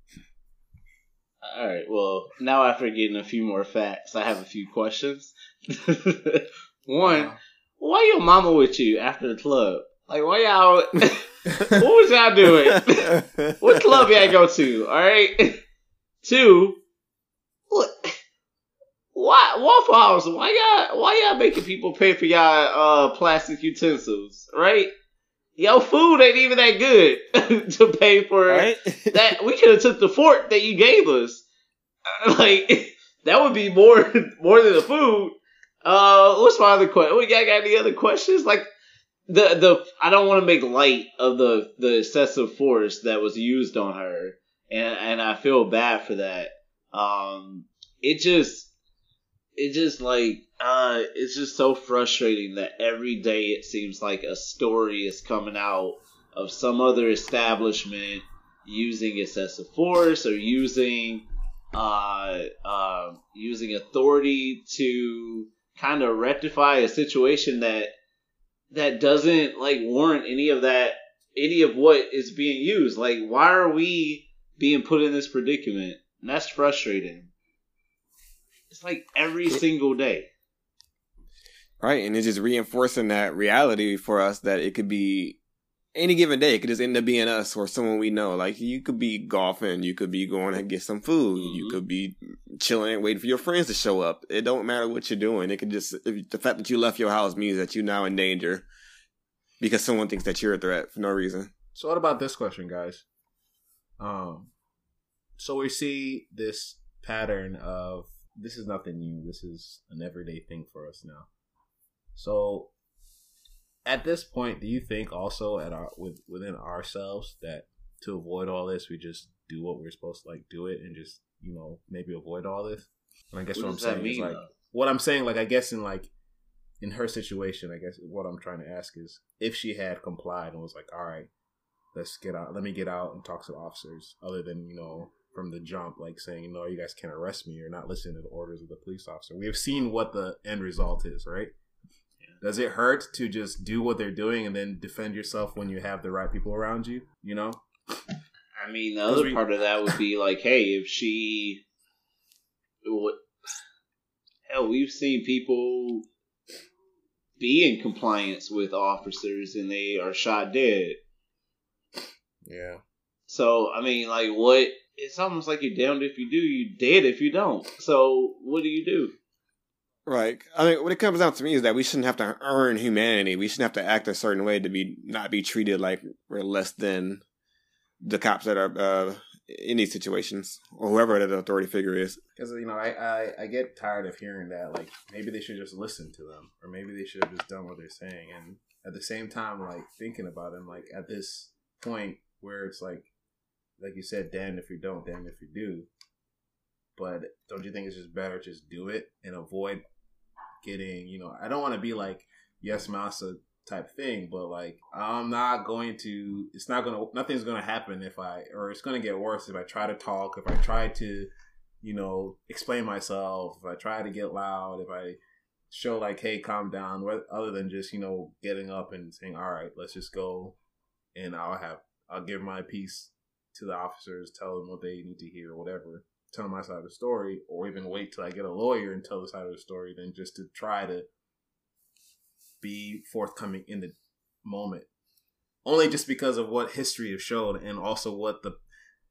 All right, well, now after getting a few more facts, I have a few questions. One, wow. why your mama with you after the club? Like, why y'all? What was y'all doing? What club y'all go to? All right. Two, what? Why Waffle House? Why y'all? Why y'all making people pay for y'all uh, plastic utensils? Right. Yo, food ain't even that good to pay for right? that. We could have took the fork that you gave us. Like that would be more more than the food. Uh, what's my other question? We got got any other questions? Like the the I don't want to make light of the, the excessive force that was used on her, and and I feel bad for that. Um, it just, it just like, uh, it's just so frustrating that every day it seems like a story is coming out of some other establishment using excessive force or using, uh, uh, using authority to kind of rectify a situation that, that doesn't like warrant any of that, any of what is being used. Like, why are we being put in this predicament? And that's frustrating. It's like every single day. Right. And it's just reinforcing that reality for us that it could be any given day. It could just end up being us or someone we know. Like, you could be golfing. You could be going and get some food. Mm-hmm. You could be chilling, waiting for your friends to show up. It don't matter what you're doing. It could just, if the fact that you left your house means that you're now in danger because someone thinks that you're a threat for no reason. So what about this question, guys? Um, So we see this pattern of this is nothing new. This is an everyday thing for us now. So at this point, do you think also at our with, within ourselves that to avoid all this, we just do what we're supposed to, like, do it and just, you know, maybe avoid all this? And I guess what, what I'm saying mean, is like though? what I'm saying, like, I guess in like in her situation, I guess what I'm trying to ask is if she had complied and was like, all right, let's get out. Let me get out and talk to the officers other than, you know, from the jump, like saying, no, you guys can't arrest me. You're not listening to the orders of the police officer. We have seen what the end result is, right? Yeah. Does it hurt to just do what they're doing and then defend yourself when you have the right people around you, you know? I mean, the other we... part of that would be like, hey, if she... What... Hell, we've seen people be in compliance with officers and they are shot dead. Yeah. So, I mean, like, what... It's almost like you're damned if you do, you're dead if you don't. So what do you do? Right. I mean, what it comes down to me is that we shouldn't have to earn humanity. We shouldn't have to act a certain way to be not be treated like we're less than the cops that are uh, in these situations or whoever that authority figure is. Because, you know, I, I, I get tired of hearing that. Like, maybe they should just listen to them or maybe they should have just done what they're saying. And at the same time, like, thinking about them, like, at this point where it's like, like you said, damn if you don't, damn if you do. But don't you think it's just better just do it and avoid getting, you know, I don't want to be like, yes, massa type thing, but like, I'm not going to, it's not going to, nothing's going to happen if I, or it's going to get worse if I try to talk, if I try to, you know, explain myself, if I try to get loud, if I show like, hey, calm down, other than just, you know, getting up and saying, all right, let's just go and I'll have, I'll give my piece to the officers, tell them what they need to hear, whatever, tell them my side of the story, or even wait till I get a lawyer and tell the side of the story, than just to try to be forthcoming in the moment. Only just because of what history has shown and also what the,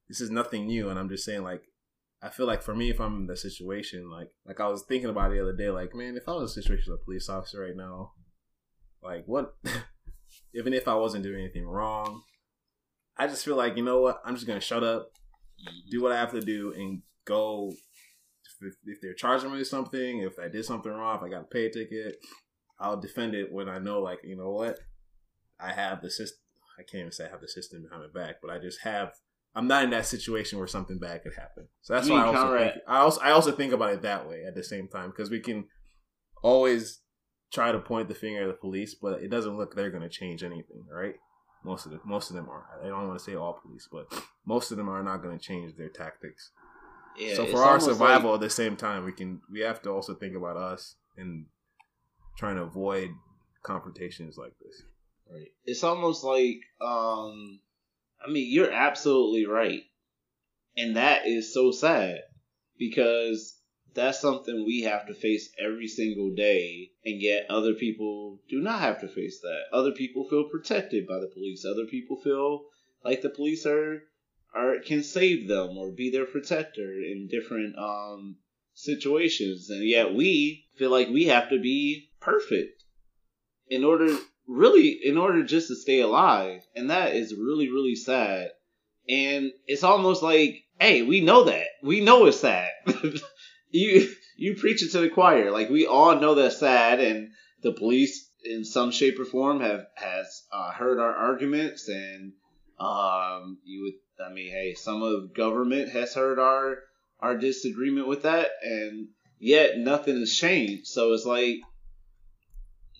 this is nothing new. And I'm just saying, like, I feel like for me, if I'm in that situation, like, like I was thinking about it the other day, like, man, if I was in a situation with a police officer right now, like what, even if I wasn't doing anything wrong, I just feel like, you know what, I'm just going to shut up, do what I have to do, and go. If, if they're charging me with something, if I did something wrong, if I got a pay ticket, I'll defend it when I know, like, you know what, I have the system. I can't even say I have the system behind my back, but I just have, I'm not in that situation where something bad could happen. So that's you why I also, think, I, also, I also think about it that way at the same time, because we can always try to point the finger at the police, but it doesn't look they're going to change anything, right? Most of the, most of them are. I don't want to say all police, but most of them are not going to change their tactics. Yeah, so for our survival, like, at the same time, we can we have to also think about us and trying to avoid confrontations like this. Right. It's almost like, um, I mean, you're absolutely right, and that is so sad because that's something we have to face every single day, and yet other people do not have to face that. Other people feel protected by the police. Other people feel like the police are, are can save them or be their protector in different um, situations, and yet we feel like we have to be perfect in order, really, in order just to stay alive, and that is really, really sad. And it's almost like, hey, we know that. We know it's sad. You you preach it to the choir. Like, we all know that's sad, and the police in some shape or form have has uh, heard our arguments, and um you would I mean hey some of government has heard our our disagreement with that, and yet nothing has changed. So it's like,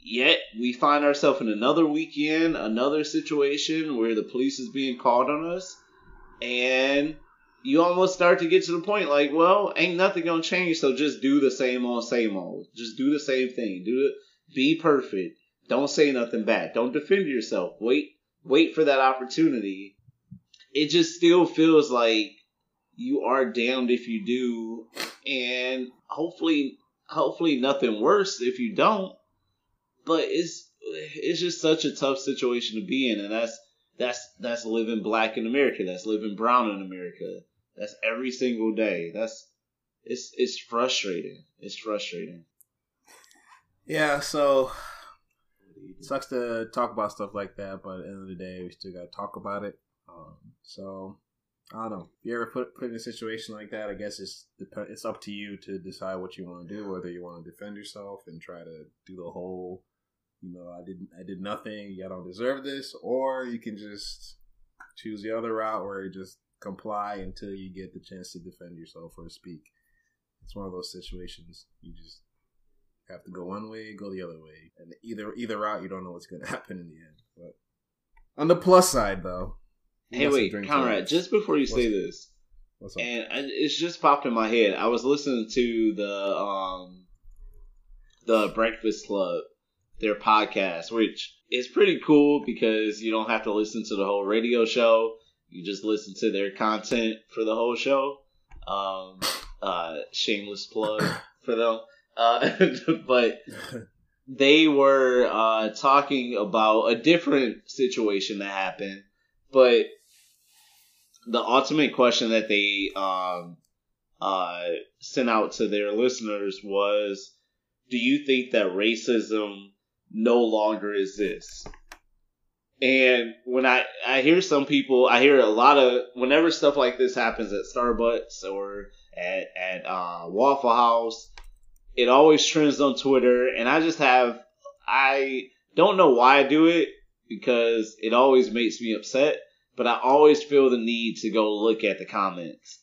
yet we find ourselves in another weekend, another situation where the police is being called on us, and you almost start to get to the point like, well, ain't nothing gonna change, so just do the same old, same old. Just do the same thing. Do it. Be perfect. Don't say nothing back. Don't defend yourself. Wait, wait for that opportunity. It just still feels like you are damned if you do, and hopefully, hopefully nothing worse if you don't. But it's it's just such a tough situation to be in, and that's that's that's living black in America. That's living brown in America. That's every single day. That's it's it's frustrating. It's frustrating. Yeah, so it sucks to talk about stuff like that, but at the end of the day, we still got to talk about it. Um, so I don't know. If you ever put put in a situation like that, I guess it's it's up to you to decide what you want to do, whether you want to defend yourself and try to do the whole, you know, I didn't I did nothing, I don't deserve this, or you can just choose the other route where you just comply until you get the chance to defend yourself or speak. It's one of those situations you just have to go one way, go the other way, and either either route you don't know what's going to happen in the end. But on the plus side, though. Hey, wait, Conrad, just before you say this, and I, it's just popped in my head. I was listening to the um, the Breakfast Club, their podcast, which is pretty cool because you don't have to listen to the whole radio show. You just listen to their content for the whole show. Um, uh, shameless plug for them. Uh, but they were uh, talking about a different situation that happened, but the ultimate question that they um, uh, sent out to their listeners was, do you think that racism no longer exists? And when I, I hear some people, I hear a lot of, whenever stuff like this happens at Starbucks or at, at uh, Waffle House, it always trends on Twitter. And I just have, I don't know why I do it, because it always makes me upset, but I always feel the need to go look at the comments.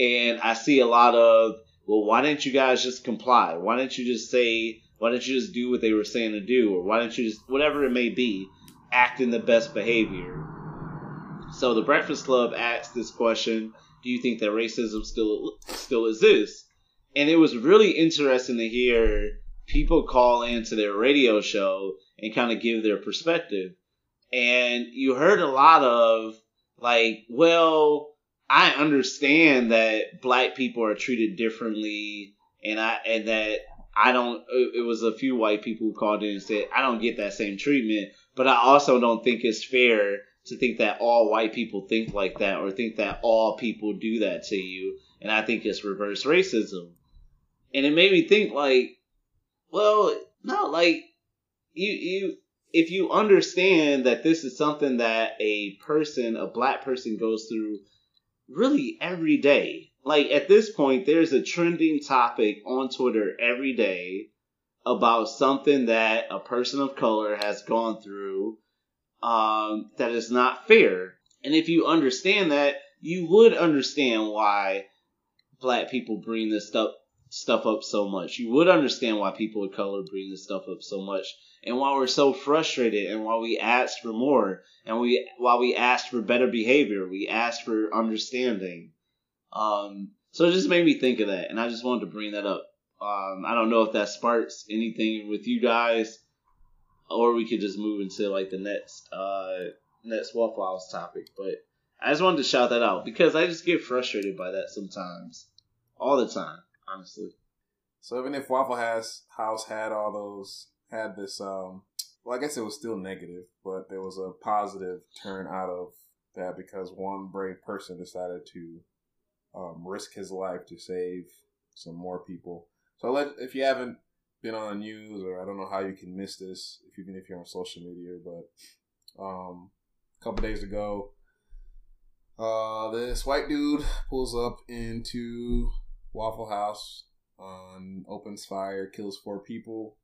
And I see a lot of, well, why didn't you guys just comply? Why didn't you just say, why didn't you just do what they were saying to do? Or why didn't you just, whatever it may be, act in the best behavior? So the Breakfast Club asked this question, do you think that racism still still exists? And it was really interesting to hear people call into their radio show and kind of give their perspective. And you heard a lot of, like, well, I understand that black people are treated differently, and I and that I don't, it was a few white people who called in and said, I don't get that same treatment, but I also don't think it's fair to think that all white people think like that or think that all people do that to you, and I think it's reverse racism. And it made me think, like, well, no, like, you you... if you understand that this is something that a person, a black person goes through really every day. Like at this point, there's a trending topic on Twitter every day about something that a person of color has gone through um, that is not fair. And if you understand that, you would understand why black people bring this stuff, stuff up so much. You would understand why people of color bring this stuff up so much. And while we're so frustrated, and while we asked for more, and we while we asked for better behavior, we asked for understanding. Um, so it just made me think of that, and I just wanted to bring that up. Um, I don't know if that sparks anything with you guys, or we could just move into like the next uh, next Waffle House topic. But I just wanted to shout that out because I just get frustrated by that sometimes, all the time, honestly. So even if Waffle House had all those. Had this, um, well, I guess it was still negative, but there was a positive turn out of that because one brave person decided to um, risk his life to save some more people. So let, if you haven't been on the news, or I don't know how you can miss this, if, even if you're on social media, but um, a couple days ago, uh, this white dude pulls up into Waffle House, um, opens fire, kills four people.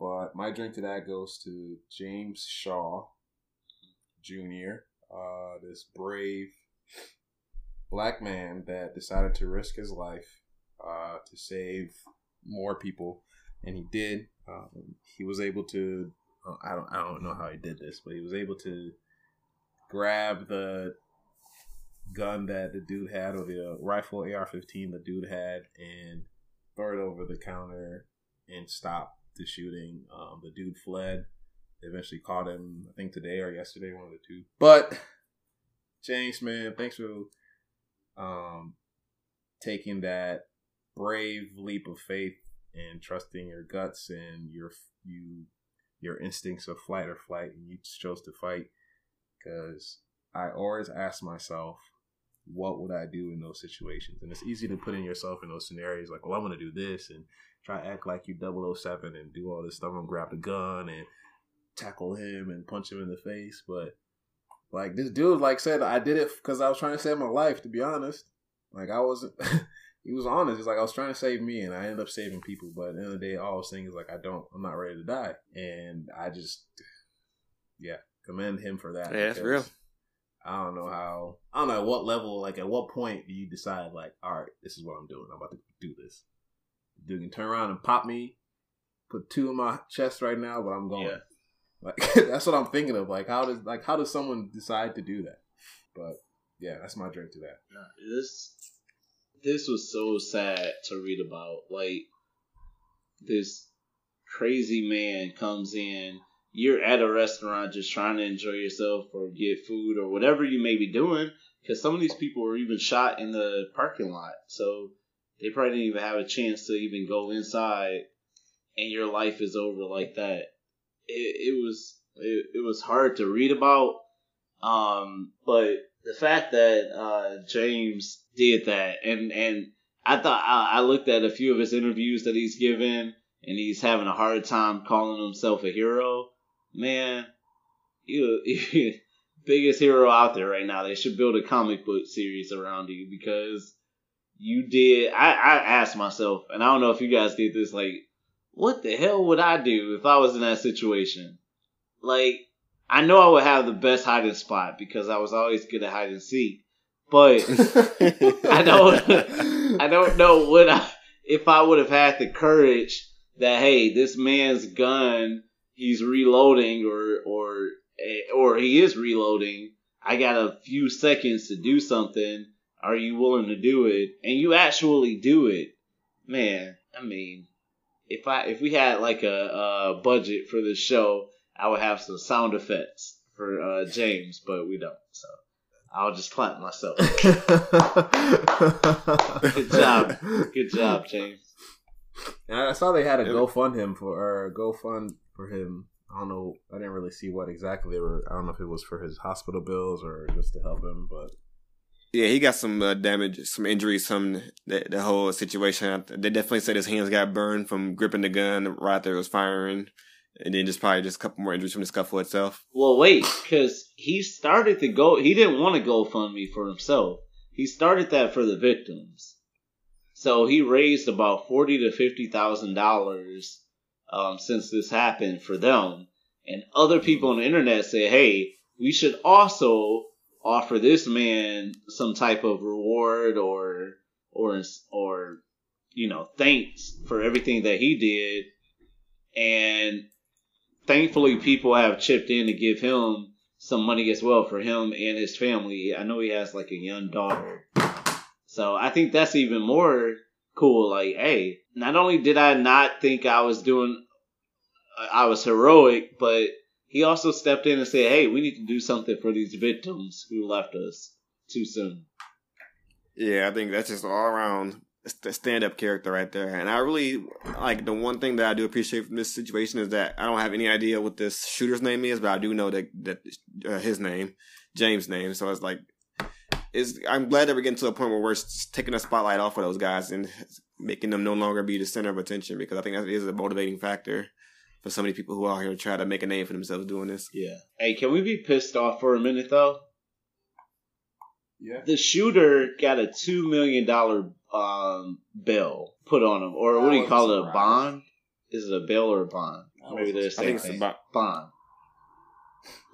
But my drink to that goes to James Shaw Junior, uh, this brave black man that decided to risk his life uh, to save more people, and he did. Um, he was able to. Uh, I don't. I don't know how he did this, but he was able to grab the gun that the dude had, or the uh, rifle A R fifteen the dude had, and throw it over the counter and stop the shooting. Um, the dude fled. They eventually caught him, I think today or yesterday, one of the two. But James, man, thanks for um, taking that brave leap of faith and trusting your guts and your you your instincts of flight or flight, and you chose to fight. Because I always ask myself, what would I do in those situations? And it's easy to put in yourself in those scenarios, like, well, I'm going to do this and try to act like you double oh seven and do all this stuff and grab the gun and tackle him and punch him in the face. But, like, this dude, like, said, I did it because I was trying to save my life, to be honest. Like, I wasn't, he was honest. It's like, I was trying to save me and I ended up saving people. But at the end of the day, all I was saying is, like, I don't, I'm not ready to die. And I just, yeah, commend him for that. Yeah, that's real. I don't know how, I don't know at what level, like at what point do you decide, like, all right, this is what I'm doing. I'm about to do this. Dude can turn around and pop me, put two in my chest right now, but I'm going. Yeah. Like, that's what I'm thinking of. Like, how does, like, how does someone decide to do that? But yeah, that's my drink to that. Nah, this, this was so sad to read about. Like, this crazy man comes in. You're at a restaurant just trying to enjoy yourself or get food or whatever you may be doing, because some of these people were even shot in the parking lot. So they probably didn't even have a chance to even go inside, and your life is over like that. It, it was it, it was hard to read about, um, but the fact that uh, James did that, and, and I thought I, I looked at a few of his interviews that he's given, and he's having a hard time calling himself a hero. Man, you, you biggest hero out there right now. They should build a comic book series around you, because you did. I, I asked myself, and I don't know if you guys did this, like, what the hell would I do if I was in that situation? Like, I know I would have the best hiding spot because I was always good at hide and seek, but I don't, I don't know what I, if I would have had the courage that, hey, this man's gun, he's reloading, or or or he is reloading. I got a few seconds to do something. Are you willing to do it? And you actually do it. Man, I mean, if I if we had like a, a budget for this show, I would have some sound effects for uh, James, but we don't. So I'll just clap myself. Good job. Good job, James. And I saw they had a GoFund him for, or GoFund for him. I don't know. I didn't really see what exactly they were. I don't know if it was for his hospital bills or just to help him, but yeah, he got some uh, damage, some injuries, some the, the whole situation. They definitely said his hands got burned from gripping the gun right after it was firing, and then just probably just a couple more injuries from the scuffle itself. Well, wait, because he started to go. He didn't want to GoFundMe for himself. He started that for the victims. So he raised about forty to fifty thousand dollars um, since this happened for them, and other people on the internet say, "Hey, we should also offer this man some type of reward or or or you know thanks for everything that he did." And thankfully, people have chipped in to give him some money as well for him and his family. I know he has like a young daughter. So I think that's even more cool. Like, hey, not only did I not think I was doing, I was heroic, but he also stepped in and said, hey, we need to do something for these victims who left us too soon. Yeah, I think that's just all around stand-up character right there. And I really, like, the one thing that I do appreciate from this situation is that I don't have any idea what this shooter's name is, but I do know that, that uh, his name, James' name. So it's like, Is I'm glad that we're getting to a point where we're taking the spotlight off of those guys and making them no longer be the center of attention, because I think that is a motivating factor for so many people who are out here trying to make a name for themselves doing this. Yeah. Hey, can we be pissed off for a minute, though? Yeah. The shooter got a two million dollars um, bail put on him. Or what do you call it, a bond? Is it a bail or a bond? Maybe they're saying bond.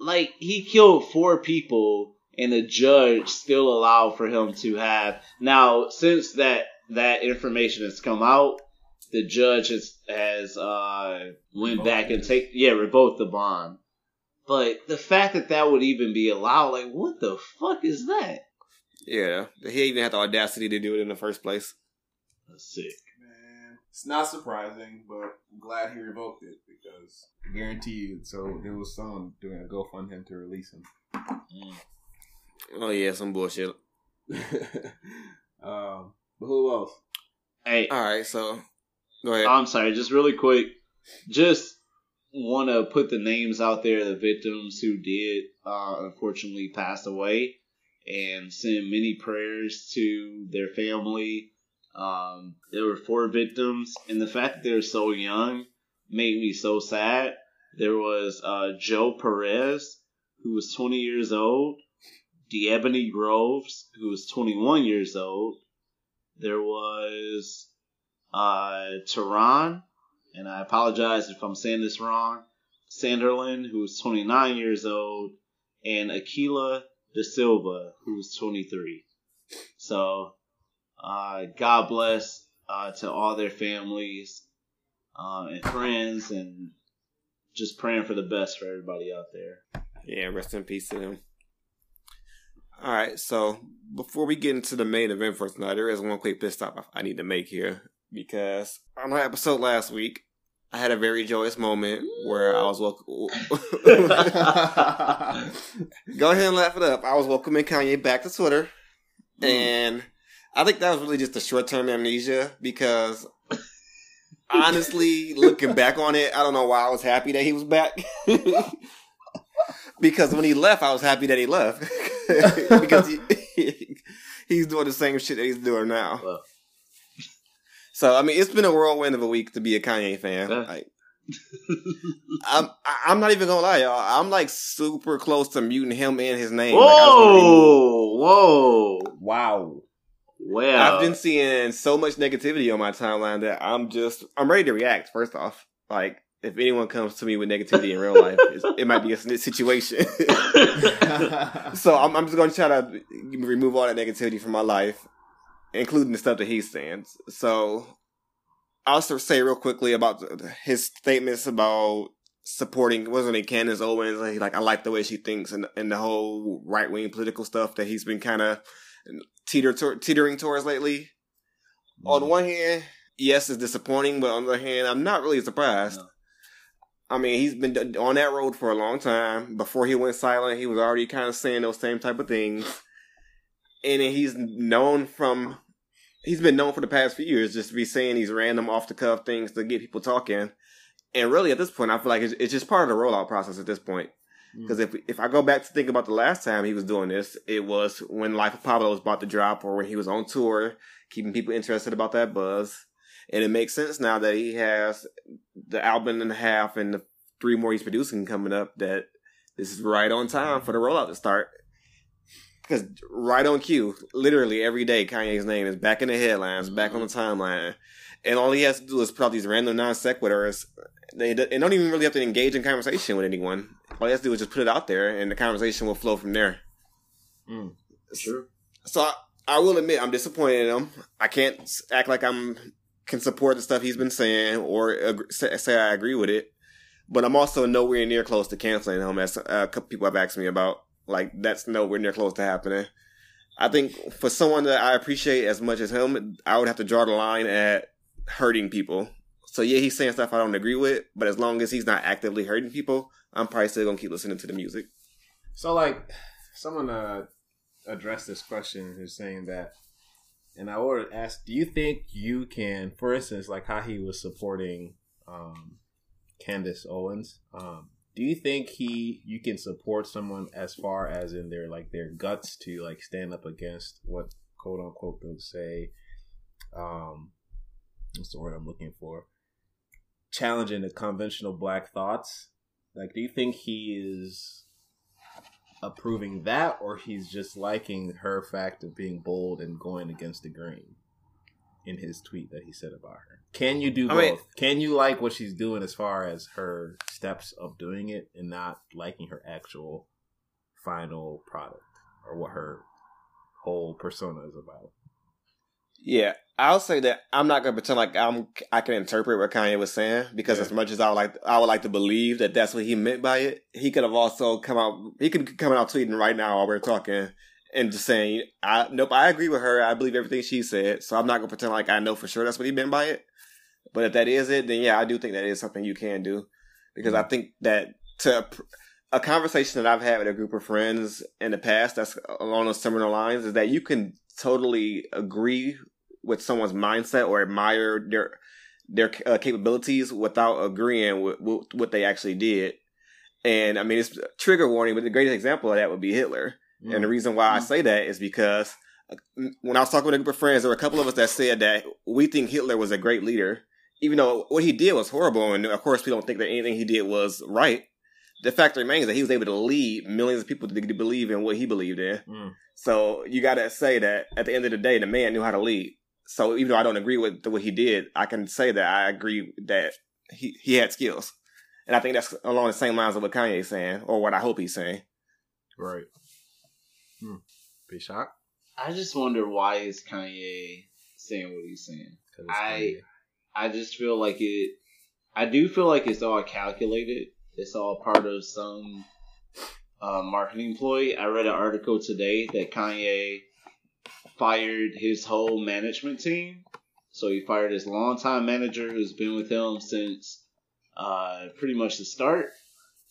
Like, he killed four people. and the judge still allowed for him to have. Now, since that that information has come out, the judge has, has uh, went Both back and take yeah revoked the bond. But the fact that that would even be allowed, like, what the fuck is that? Yeah, he even had the audacity to do it in the first place. That's sick. It's not surprising, but I'm glad he revoked it because I guarantee you, so there was someone doing a GoFundMe him to release him. Mm. Oh yeah, some bullshit. um, but who else? Hey, all right, so go ahead. I'm sorry, just really quick, just want to put the names out there, the victims who did uh, unfortunately pass away, and send many prayers to their family. Um, there were four victims, and the fact that they were so young made me so sad. There was uh, Joe Perez, who was twenty years old. DeEbony Groves, who was twenty-one years old. There was uh, Tehran, and I apologize if I'm saying this wrong, Sanderlin, who was twenty-nine years old, and Aquila Da Silva, who was twenty-three. So... Uh, God bless uh, to all their families uh, and friends, and just praying for the best for everybody out there. Yeah, rest in peace to them. All right, so before we get into the main event for tonight, there is one quick pit stop I need to make here, because on my episode last week, I had a very joyous moment where I was welcome. Go ahead and laugh it up. I was welcoming Kanye back to Twitter, mm. and I think that was really just a short-term amnesia, because honestly, looking back on it, I don't know why I was happy that he was back. Because when he left, I was happy that he left. Because he, he's doing the same shit that he's doing now. Well. So, I mean, it's been a whirlwind of a week to be a Kanye fan. Yeah. Like, I'm, I'm not even gonna lie, y'all. I'm like super close to muting him and his name. Whoa! Like, whoa! Wow. Wow. I've been seeing so much negativity on my timeline that I'm just, I'm ready to react, first off. Like, if anyone comes to me with negativity in real life, it's, it might be a situation. So I'm, I'm just going to try to remove all that negativity from my life, including the stuff that he stands. So I'll also say real quickly about his statements about supporting, wasn't it Candace Owens? Like, I like the way she thinks, and, and the whole right-wing political stuff that he's been kind of... Teeter, to- teetering towards lately. Mm. On one hand, yes, it's disappointing, but on the other hand, I'm not really surprised. No. I mean, he's been on that road for a long time. Before he went silent, he was already kind of saying those same type of things. And then he's known from, he's been known for the past few years just to be saying these random off-the-cuff things to get people talking. And really, at this point, I feel like it's, it's just part of the rollout process at this point. Because if if I go back to think about the last time he was doing this, it was when Life of Pablo was about to drop, or when he was on tour, keeping people interested about that buzz. And it makes sense now that he has the album and a half and the three more he's producing coming up, that this is right on time for the rollout to start. Because right on cue, literally every day, Kanye's name is back in the headlines, mm-hmm. back on the timeline. And all he has to do is put out these random non-sequiturs. They, they don't even really have to engage in conversation with anyone. All he has to do is just put it out there, and the conversation will flow from there. Mm, sure. So I, I will admit I'm disappointed in him. I can't act like I can support the stuff he's been saying or agree, say, say I agree with it. But I'm also nowhere near close to canceling him, as a couple people have asked me about. Like, that's nowhere near close to happening. I think for someone that I appreciate as much as him, I would have to draw the line at hurting people. So yeah, he's saying stuff I don't agree with, but as long as he's not actively hurting people, I'm probably still going to keep listening to the music. So, like, someone uh, addressed this question who's saying that, and I would ask, do you think you can, for instance, like how he was supporting um, Candace Owens, um, do you think he you can support someone as far as in their, like, their guts to, like, stand up against what, quote-unquote, they'll say, um, what's the word I'm looking for, challenging the conventional black thoughts? Like, do you think he is approving that, or he's just liking her fact of being bold and going against the grain in his tweet that he said about her? Can you do both? I mean, can you like what she's doing as far as her steps of doing it and not liking her actual final product? or what her whole persona is about. Yeah, I'll say that I'm not gonna pretend like I'm I can interpret what Kanye was saying, because yeah. as much as I would like I would like to believe that that's what he meant by it, he could have also come out he could come out tweeting right now while we're talking and just saying, I, nope, I agree with her. I believe everything she said. So I'm not gonna pretend like I know for sure that's what he meant by it. But if that is it, then yeah, I do think that is something you can do, because I think that to a conversation that I've had with a group of friends in the past that's along those similar lines is that you can totally agree with someone's mindset or admire their their uh, capabilities without agreeing with, with what they actually did. And I mean, it's a trigger warning, but the greatest example of that would be Hitler. Mm. And the reason why mm. I say that is because when I was talking with a group of friends, there were a couple of us that said that we think Hitler was a great leader, even though what he did was horrible. And of course, we don't think that anything he did was right. The fact remains that he was able to lead millions of people to believe in what he believed in. Mm. So you got to say that at the end of the day, the man knew how to lead. So even though I don't agree with what he did, I can say that I agree that he, he had skills. And I think that's along the same lines of what Kanye's saying, or what I hope he's saying. Right. Hmm. Be shocked. I just wonder, why is Kanye saying what he's saying? I I just feel like it... I do feel like it's all calculated. It's all part of some uh, marketing ploy. I read an article today that Kanye fired his whole management team. So he fired his longtime manager who's been with him since uh, pretty much the start.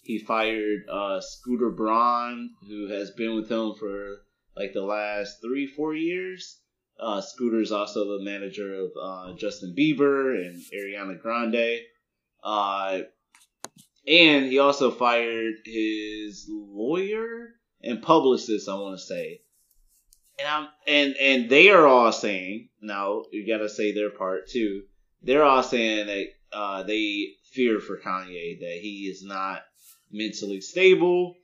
He fired uh, Scooter Braun, who has been with him for like the last three, four years. Uh, Scooter's also the manager of uh, Justin Bieber and Ariana Grande. Uh, and he also fired his lawyer and publicist, I want to say. And I'm, and and they are all saying, no, you got to say their part too. They're all saying that uh, they fear for Kanye, that he is not mentally stable,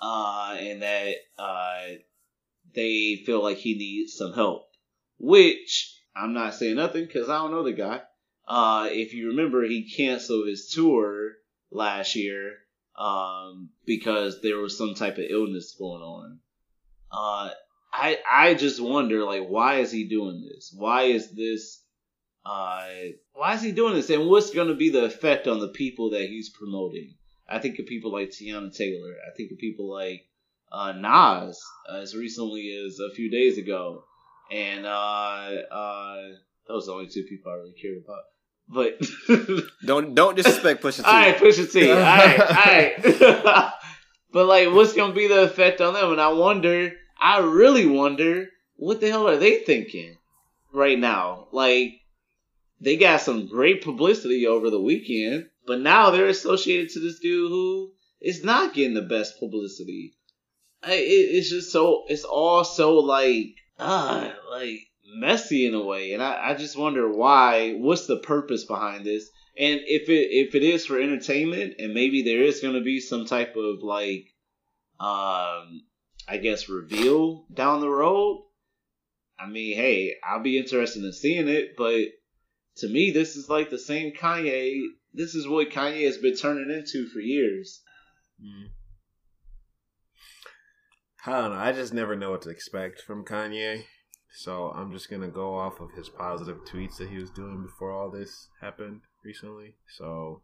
uh, and that uh, they feel like he needs some help. Which I'm not saying nothing, because I don't know the guy. Uh, if you remember, he canceled his tour last year um, because there was some type of illness going on. Uh, I I just wonder, like, why is he doing this? Why is this? Uh, why is he doing this? And what's going to be the effect on the people that he's promoting? I think of people like Tiana Taylor. I think of people like uh, Nas, as recently as a few days ago, and uh, uh, those are the only two people I really cared about. But don't don't disrespect Pusha T. All right, Pusha T. All right, all right. But like, what's going to be the effect on them? And I wonder. I really wonder, what the hell are they thinking right now? Like, they got some great publicity over the weekend, but now they're associated to this dude who is not getting the best publicity. I, it, it's just so, it's all so, like, uh, like, messy in a way. And I, I just wonder why, what's the purpose behind this? And if it if it is for entertainment, and maybe there is going to be some type of, like, um... I guess, reveal down the road. I mean, hey, I'll be interested in seeing it, but to me, this is like the same Kanye. This is what Kanye has been turning into for years. Mm. I don't know. I just never know what to expect from Kanye. So I'm just going to go off of his positive tweets that he was doing before all this happened recently. So...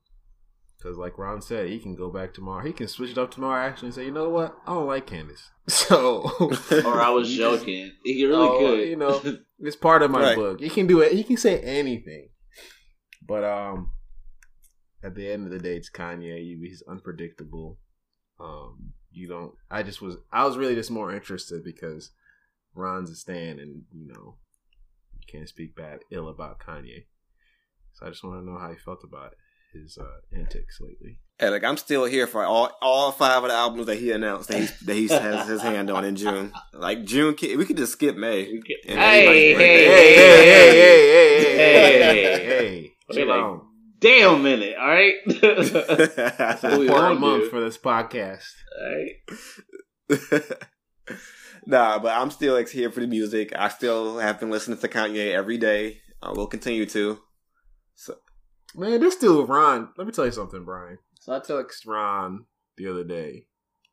Because like Ron said, he can go back tomorrow. He can switch it up tomorrow, actually, and say, you know what? I don't like Candace. So... or I was joking. He really oh, could. You know, it's part of my right. book. He can do it. He can say anything. But um, at the end of the day, it's Kanye. He's unpredictable. Um, you don't... I just was... I was really just more interested because Ron's a stan, and, you know, you can't speak bad ill about Kanye. So I just want to know how he felt about it. His uh, antics lately. Hey, like, I'm still here for all all five of the albums that he announced that, he's, that he has his hand on in June. Like, June, we could just skip May. Hey, hey, hey, hey, hey, hey, hey, hey, hey, hey. Like, damn minute, all right? It's an important month for this podcast. All right. Nah, but I'm still like, here for the music. I still have been listening to Kanye every day. I will continue to. So, man, this dude, Ron, let me tell you something, Brian. So I texted Ron the other day.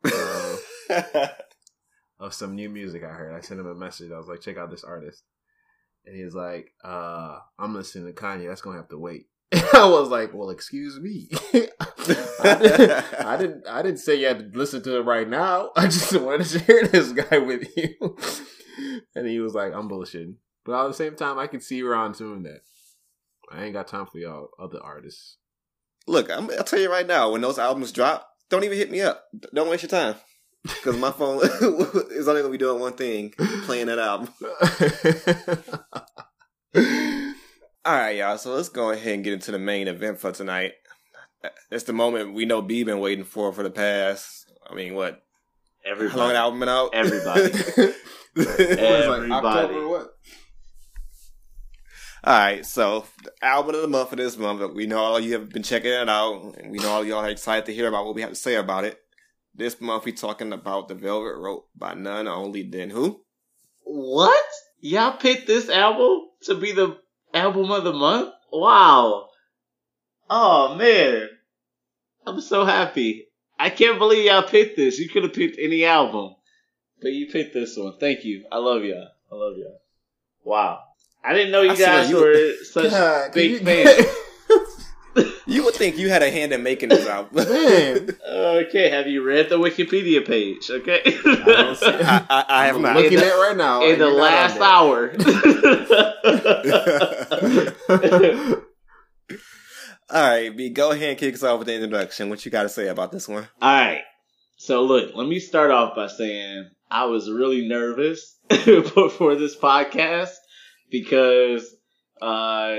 Uh, of some new music I heard. I sent him a message. I was like, check out this artist. And he was like, uh, I'm listening to Kanye. That's going to have to wait. I was like, well, excuse me. I, I didn't I didn't say you had to listen to it right now. I just wanted to share this guy with you. And he was like, I'm bullshitting. But at the same time, I could see you're on doing that. I ain't got time for y'all other artists. Look, I'm, I'll tell you right now, when those albums drop, don't even hit me up. Don't waste your time. Because my phone is only going to be doing one thing, playing that album. All right, y'all. So let's go ahead and get into the main event for tonight. It's the moment we know B been waiting for for the past, I mean, what? Everybody. How long that album been out? Everybody. Everybody. Like October, what? All right, so the album of the month for this month, we know all you have been checking it out, and we know all y'all are excited to hear about what we have to say about it. This month, we talking about The Velvet Rope by none only than who? What? Y'all picked this album to be the album of the month? Wow. Oh, man. I'm so happy. I can't believe y'all picked this. You could have picked any album, but you picked this one. Thank you. I love y'all. I love y'all. Wow. I didn't know you I guys you, were such God, big you, fans. You would think you had a hand in making this out. Man. Okay, have you read the Wikipedia page? Okay. I, I, I, I have not. Looking the, at right now. In the last hour. All right, B, go ahead and kick us off with the introduction. What you got to say about this one? All right. So, look, let me start off by saying I was really nervous before this podcast. Because uh,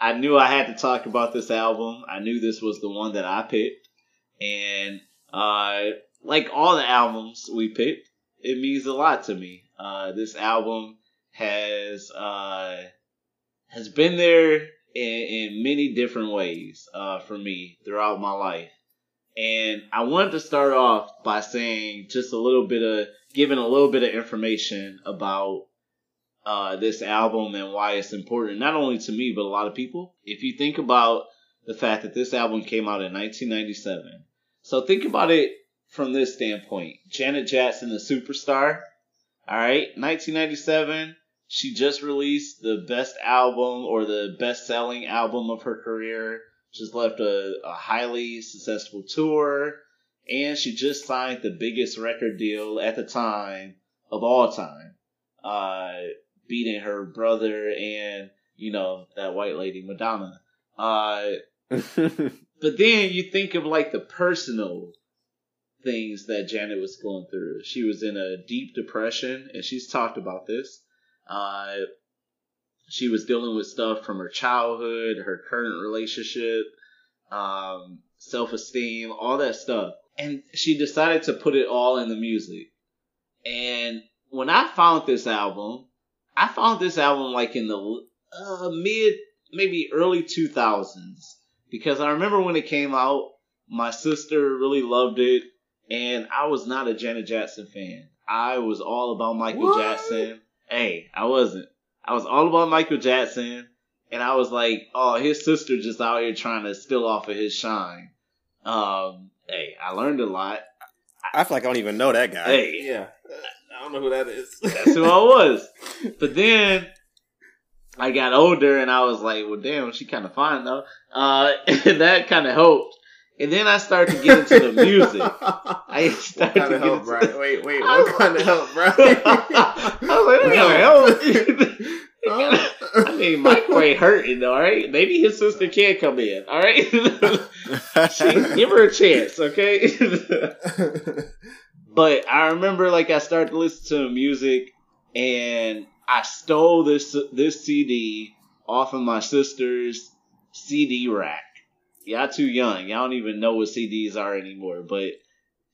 I knew I had to talk about this album. I knew this was the one that I picked. And uh, like all the albums we picked, it means a lot to me. Uh, this album has uh, has been there in, in many different ways uh, for me throughout my life. And I wanted to start off by saying just a little bit of, giving a little bit of information about Uh, this album and why it's important, not only to me, but a lot of people. If you think about the fact that this album came out in nineteen ninety-seven. So think about it from this standpoint. Janet Jackson, the superstar. All right. nineteen ninety-seven. She just released the best album or the best selling album of her career. Just left a, a highly successful tour. And she just signed the biggest record deal at the time of all time. Uh, beating her brother and, you know, that white lady, Madonna. Uh, but then you think of, like, the personal things that Janet was going through. She was in a deep depression, and she's talked about this. Uh, she was dealing with stuff from her childhood, her current relationship, um, self-esteem, all that stuff. And she decided to put it all in the music. And when I found this album, I found this album like in the uh, mid, maybe early two thousands. Because I remember when it came out, my sister really loved it. And I was not a Janet Jackson fan. I was all about Michael what? Jackson. Hey, I wasn't. I was all about Michael Jackson. And I was like, oh, his sister just out here trying to steal off of his shine. Um, hey, I learned a lot. I feel like I don't even know that guy. Hey. Yeah. I don't know who that is. That's who I was. But then I got older and I was like, well, damn, she kind of fine though. Uh, and that kind of helped. And then I started to get into the music. I started to help, into the... Wait, wait, what was... kind of help, bro? I was like, that kind of help. I mean, Michael ain't hurting, all right? Maybe his sister can come in, all right? She, give her a chance, okay? But I remember, like, I started to listen to music, and I stole this this C D off of my sister's C D rack. Y'all too young. Y'all don't even know what C Ds are anymore, but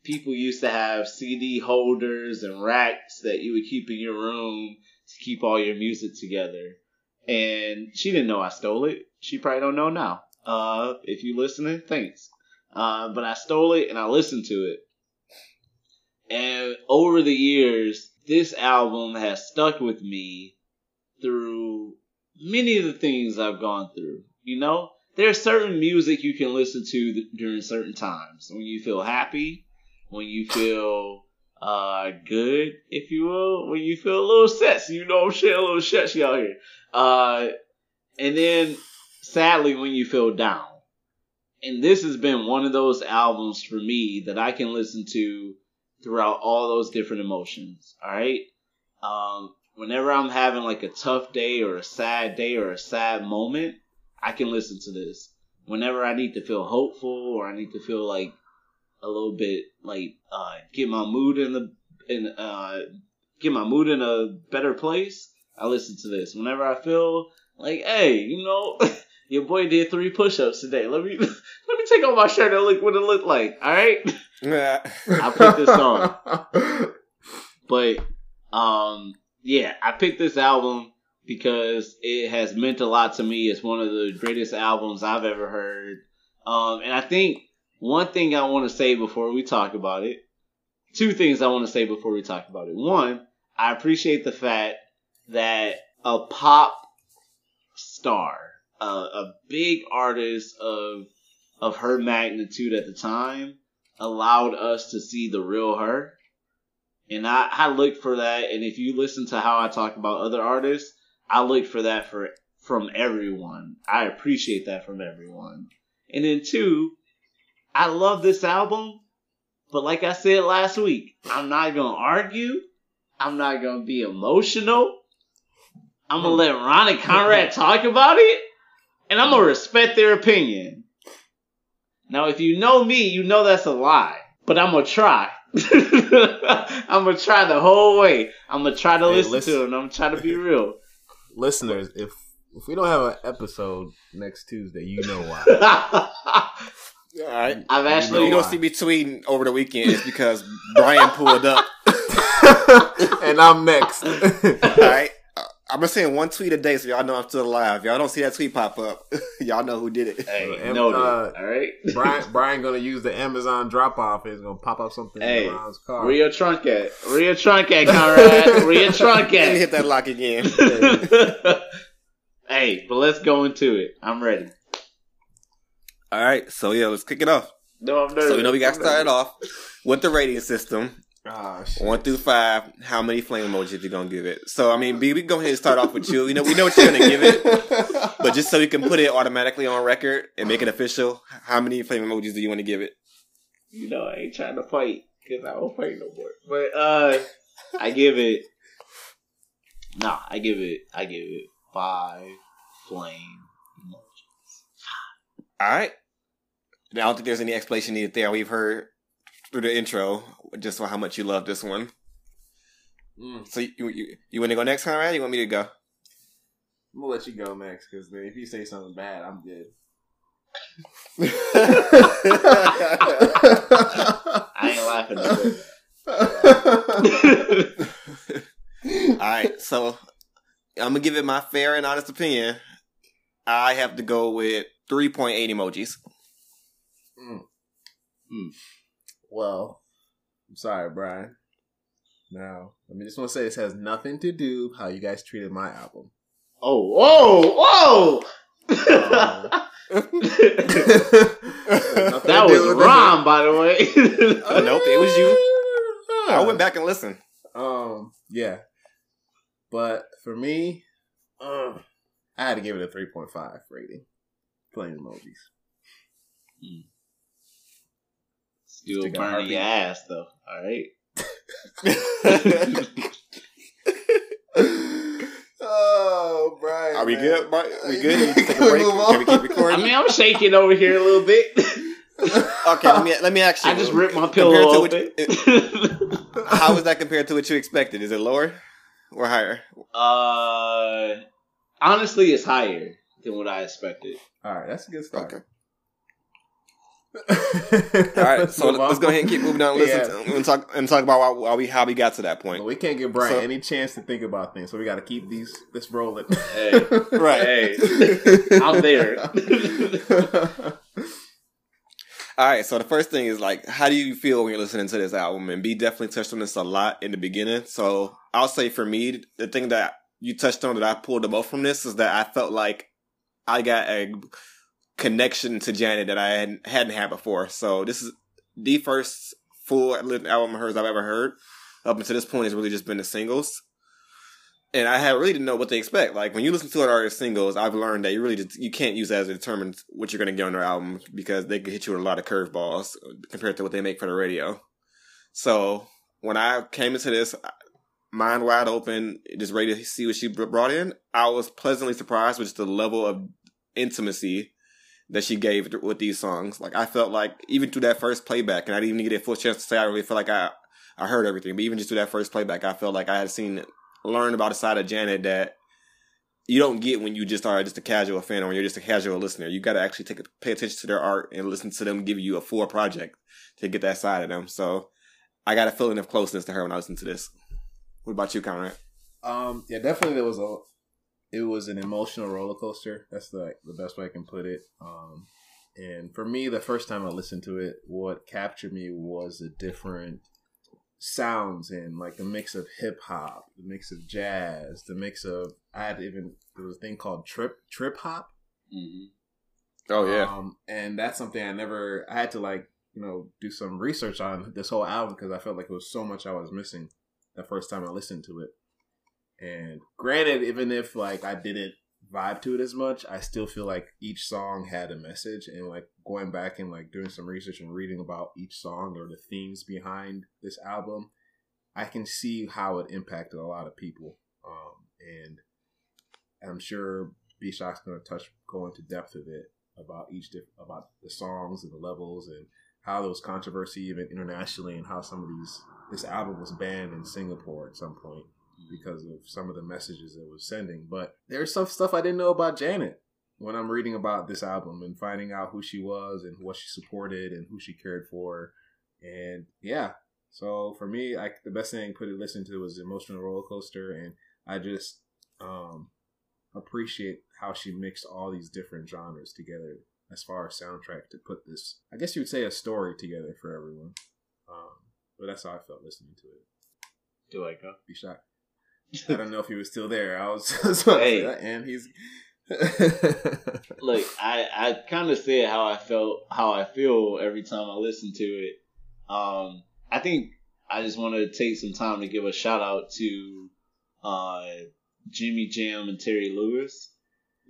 people used to have C D holders and racks that you would keep in your room to keep all your music together. And she didn't know I stole it. She probably don't know now. Uh, if you're listening, thanks. Uh, but I stole it, and I listened to it. And over the years, this album has stuck with me through many of the things I've gone through. You know, there's certain music you can listen to th- during certain times. When you feel happy, when you feel uh, good, if you will, when you feel a little sexy. You know what I'm saying? A little sexy out here. Uh, and then, sadly, when you feel down. And this has been one of those albums for me that I can listen to throughout all those different emotions, all right? Um, whenever I'm having like a tough day or a sad day or a sad moment, I can listen to this. Whenever I need to feel hopeful or I need to feel like a little bit like uh, get my mood in the in uh get my mood in a better place, I listen to this. Whenever I feel like, hey, you know, your boy did three push-ups today. Let me let me take off my shirt and look what it looked like. All right, yeah. I put this on, but um, yeah, I picked this album because it has meant a lot to me. It's one of the greatest albums I've ever heard. Um, and I think one thing I want to say before we talk about it, two things I want to say before we talk about it. One, I appreciate the fact that a pop star, a, a big artist of of her magnitude at the time, allowed us to see the real her. And I, I looked for that. And if you listen to how I talk about other artists, I look for that for from everyone. I appreciate that from everyone. And then two, I love this album, but like I said last week, I'm not going to argue. I'm not going to be emotional. I'm going to let Ron and Conrad talk about it, and I'm going to respect their opinion. Now, if you know me, you know that's a lie, but I'm going to try. I'm going to try the whole way. I'm going to try to hey, listen, listen to them. I'm going to try to be real. Listeners, if if we don't have an episode next Tuesday, you know why. All right. I've actually, you know, you don't see me tweeting over the weekend. It's because Brian pulled up. And I'm next. All right. I've been saying one tweet a day, so y'all know I'm still alive. Y'all don't see that tweet pop up. Y'all know who did it. Hey, uh, no, uh, all right. Brian, Brian going to use the Amazon drop off. It's going to pop up something hey, in Ron's car. Where your trunk at? Where your trunk at, Conrad? Where your trunk at? Let me hit that lock again. Hey, but let's go into it. I'm ready. All right, so yeah, let's kick it off. No, I'm nervous. So you know we got I'm started nervous. off with the rating system. Oh, One through five, how many flame emojis you gonna give it? So I mean, B, we go ahead and start off with you. You know, we know what you're gonna give it, but just so you can put it automatically on record and make it official, how many flame emojis do you want to give it? You know, I ain't trying to fight because I don't fight no more. But uh, I give it. Nah, I give it. I give it five flame emojis. All right. Now, I don't think there's any explanation needed there. We've heard through the intro just for how much you love this one. Mm. So you you, you want to go next, Conrad? You want me to go? I'm gonna let you go next because man, if you say something bad, I'm good. I ain't laughing at you. All right, so I'm gonna give it my fair and honest opinion. I have to go with three point eight emojis. Mm. Mm. Well, I'm sorry, Brian. Now, I mean, just want to say this has nothing to do with how you guys treated my album. Oh, whoa, whoa! Um, that was Ron, by the way. uh, nope, it was you. I went back and listened. Um, yeah, but for me, uh, I had to give it a three point five rating. Plain emojis. Mm. You'll burn your ass, though. All right. Oh, Brian. Are we man. good? Brian? We good? Can we take a break? Can we keep recording? I mean, I'm shaking over here a little bit. Okay, let me let me ask you. I just ripped my pillow off. How is that compared to what you expected? Is it lower or higher? Uh, honestly, it's higher than what I expected. All right, that's a good start. Okay. Alright, so let's go ahead and keep moving on and listen yeah. to, and talk and talk about why we, how we got to that point. Well, we can't give Brian so, any chance to think about things, so we got to keep these this rolling. Hey, right? Hey, I'm there. Alright, so the first thing is like, how do you feel when you're listening to this album? And B definitely touched on this a lot in the beginning. So I'll say for me, the thing that you touched on that I pulled the most from this is that I felt like I got a connection to Janet that I hadn't, hadn't had before. So this is the first full album of hers I've ever heard. Up until this point, it's really just been the singles. And I have really didn't know what to expect. Like, when you listen to an artist's singles, I've learned that you really just, you can't use that as a determinant what you're going to get on their album, because they could hit you with a lot of curveballs compared to what they make for the radio. So when I came into this, mind wide open, just ready to see what she brought in, I was pleasantly surprised with just the level of intimacy that she gave with these songs. Like, I felt like, even through that first playback, and I didn't even get a full chance to say I really feel like I, I heard everything, but even just through that first playback, I felt like I had seen learn about a side of Janet that you don't get when you just are just a casual fan or when you're just a casual listener. You got to actually take a, pay attention to their art and listen to them give you a full project to get that side of them. So I got a feeling of closeness to her when I listened to this. What about you, Conrad? Um, yeah, definitely there was a, it was an emotional roller coaster. That's the, the best way I can put it. Um, and for me, the first time I listened to it, what captured me was a different sounds and like the mix of hip hop, the mix of jazz, the mix of I had even there was a thing called trip trip hop. Mm-hmm. Oh yeah, um, and that's something I never I had to like you know do some research on this whole album because I felt like it was so much I was missing the first time I listened to it. And granted, even if like I didn't vibe to it as much, I still feel like each song had a message, and like going back and like doing some research and reading about each song or the themes behind this album, I can see how it impacted a lot of people. Um, and I'm sure B-Shock's going to touch, go into depth of it about each diff- about the songs and the levels and how there was controversy even internationally and how some of these, this album was banned in Singapore at some point because of some of the messages it was sending. But there's some stuff I didn't know about Janet when I'm reading about this album and finding out who she was and what she supported and who she cared for. And yeah, so for me, I, the best thing I could listen to was the emotional roller coaster. And I just um, appreciate how she mixed all these different genres together as far as soundtrack to put this, I guess you would say, a story together for everyone. Um, but that's how I felt listening to it. Do I go? Be shocked. I don't know if he was still there. I was, I was hey. And he's look. I, I kind of said how I felt, how I feel every time I listen to it. Um, I think I just want to take some time to give a shout out to uh, Jimmy Jam and Terry Lewis,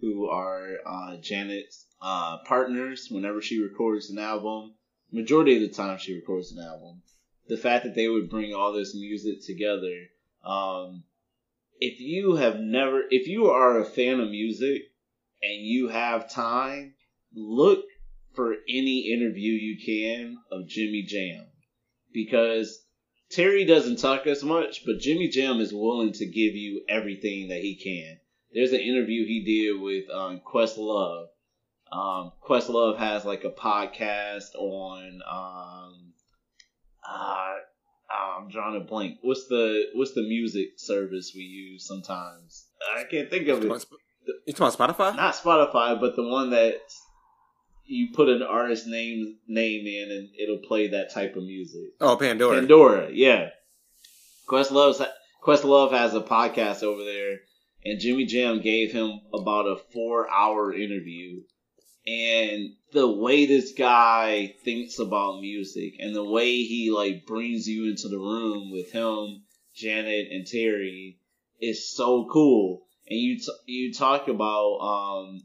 who are uh, Janet's uh, partners. Whenever she records an album, majority of the time she records an album, the fact that they would bring all this music together. Um, If you have never, if you are a fan of music and you have time, look for any interview you can of Jimmy Jam, because Terry doesn't talk as much, but Jimmy Jam is willing to give you everything that he can. There's an interview he did with um, Questlove. Um, Questlove has like a podcast on, um, uh, I'm drawing a blank. What's the what's the music service we use sometimes? I can't think of it. You talking about Spotify? Not Spotify, but the one that you put an artist name name in and it'll play that type of music. Oh, Pandora. Pandora, yeah. Questlove's, Questlove has a podcast over there, and Jimmy Jam gave him about a four-hour interview. And the way this guy thinks about music and the way he like brings you into the room with him, Janet, and Terry is so cool. And you t- you talk about um,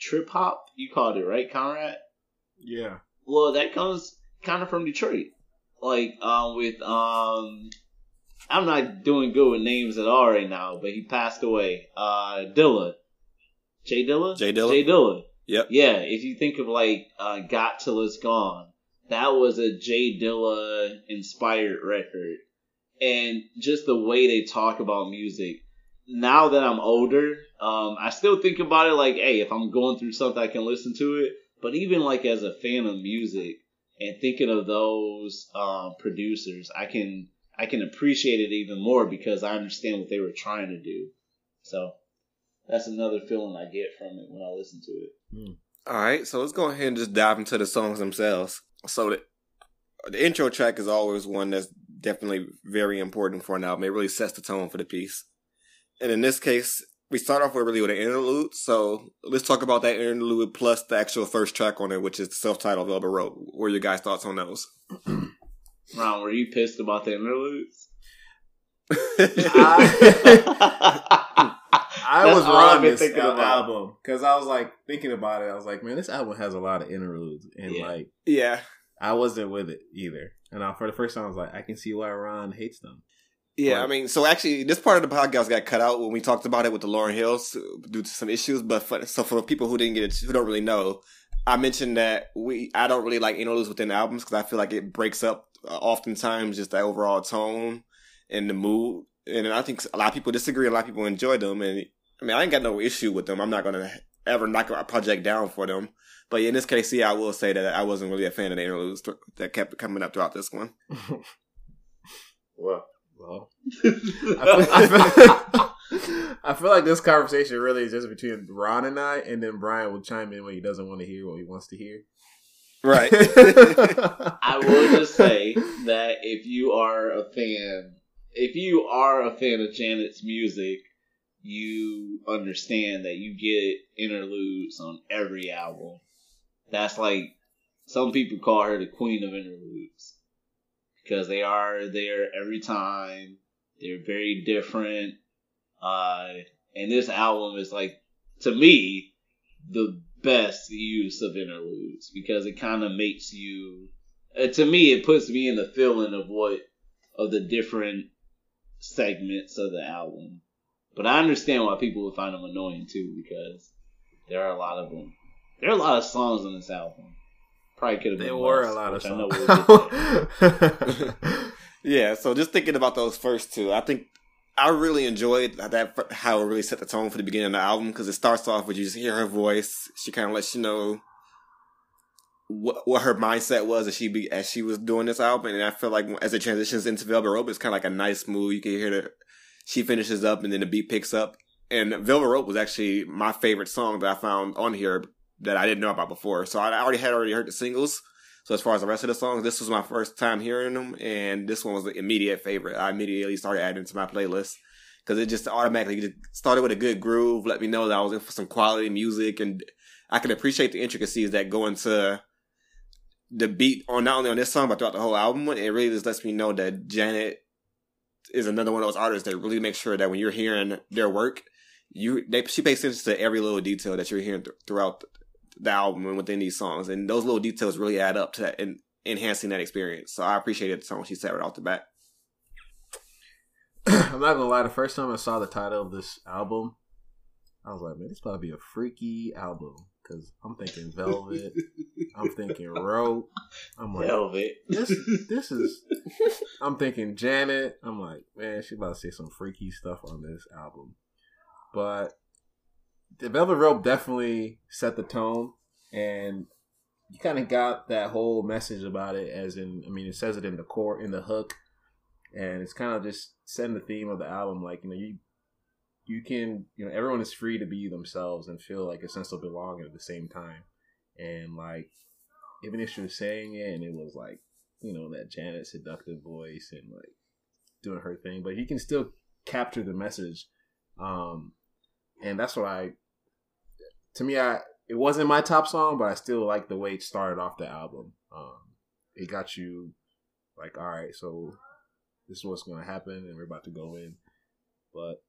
trip hop, you called it, right, Conrad? Yeah. Well, that comes kind of from Detroit. Like um, with um, I'm not doing good with names at all right now, but he passed away. Uh, Dilla, Jay Dilla, Jay Dilla, Jay Dilla. Yep. Yeah, if you think of like uh, Got Till It's Gone, that was a Jay Dilla inspired record. And just the way they talk about music, now that I'm older, um, I still think about it like, hey, if I'm going through something, I can listen to it. But even like as a fan of music and thinking of those uh, producers, I can I can appreciate it even more because I understand what they were trying to do. So that's another feeling I get from it when I listen to it. Mm. All right, so let's go ahead and just dive into the songs themselves. So the, the intro track is always one that's definitely very important for an album. It really sets the tone for the piece. And in this case, we start off with really with an interlude. So let's talk about that interlude plus the actual first track on it, which is the self-titled Velvet Rope. What are your guys' thoughts on those? Ron, were you pissed about the interludes? I, I was wrong with this album because I was like thinking about it. I was like, man, this album has a lot of interludes, and yeah. like, yeah, I wasn't with it either. And I, for the first time, I was like, I can see why Ron hates them. Yeah, like, I mean, so actually, this part of the podcast got cut out when we talked about it with the Lauryn Hills due to some issues. But for, so for people who didn't get it, who don't really know, I mentioned that we I don't really like interludes within albums because I feel like it breaks up uh, oftentimes just the overall tone and the mood. And I think a lot of people disagree. A lot of people enjoy them. And I mean, I ain't got no issue with them. I'm not going to ever knock a project down for them. But in this case, yeah, I will say that I wasn't really a fan of the interludes th- that kept coming up throughout this one. Well, well. I, feel, I, feel, I feel like this conversation really is just between Ron and I, and then Brian will chime in when he doesn't want to hear what he wants to hear. Right. I will just say that if you are a fan... If you are a fan of Janet's music, you understand that you get interludes on every album. That's like, some people call her the queen of interludes. Because they are there every time. They're very different. Uh, and this album is like, to me, the best use of interludes. Because it kind of makes you, uh, to me, it puts me in the feeling of what, of the different segments of the album. But I understand why people would find them annoying too, because there are a lot of them. There are a lot of songs on this album. Probably could have been there were less, a lot of songs. I know we'll yeah, so just thinking about those first two, I think I really enjoyed that, how it really set the tone for the beginning of the album, because it starts off with you just hear her voice. She kind of lets you know What, what her mindset was as she be, as she was doing this album, and I feel like as it transitions into Velvet Rope, it's kind of like a nice move. You can hear that she finishes up, and then the beat picks up. And Velvet Rope was actually my favorite song that I found on here that I didn't know about before. So I already had already heard the singles. So as far as the rest of the songs, this was my first time hearing them, and this one was an immediate favorite. I immediately started adding to my playlist because it just automatically started with a good groove, let me know that I was in for some quality music, and I could appreciate the intricacies that go into the beat, on not only on this song, but throughout the whole album. It really just lets me know that Janet is another one of those artists that really makes sure that when you're hearing their work, you they, she pays attention to every little detail that you're hearing th- throughout the album and within these songs. And those little details really add up to that and enhancing that experience. So I appreciated the song she said right off the bat. I'm not going to lie, the first time I saw the title of this album, I was like, man, this probably be a freaky album. Because I'm thinking velvet, I'm thinking rope, I'm like, velvet. This, this is, I'm thinking Janet, I'm like, man, she about to say some freaky stuff on this album. But the Velvet Rope definitely set the tone, and you kind of got that whole message about it, as in, I mean, it says it in the core, in the hook, and it's kind of just setting the theme of the album, like, you know, you You can, you know, everyone is free to be themselves and feel like a sense of belonging at the same time. And, like, even if she was saying it and it was, like, you know, that Janet seductive voice and, like, doing her thing, but you can still capture the message. Um, and that's what I, to me, I it wasn't my top song, but I still like the way it started off the album. Um, it got you, like, all right, so this is what's going to happen and we're about to go in. But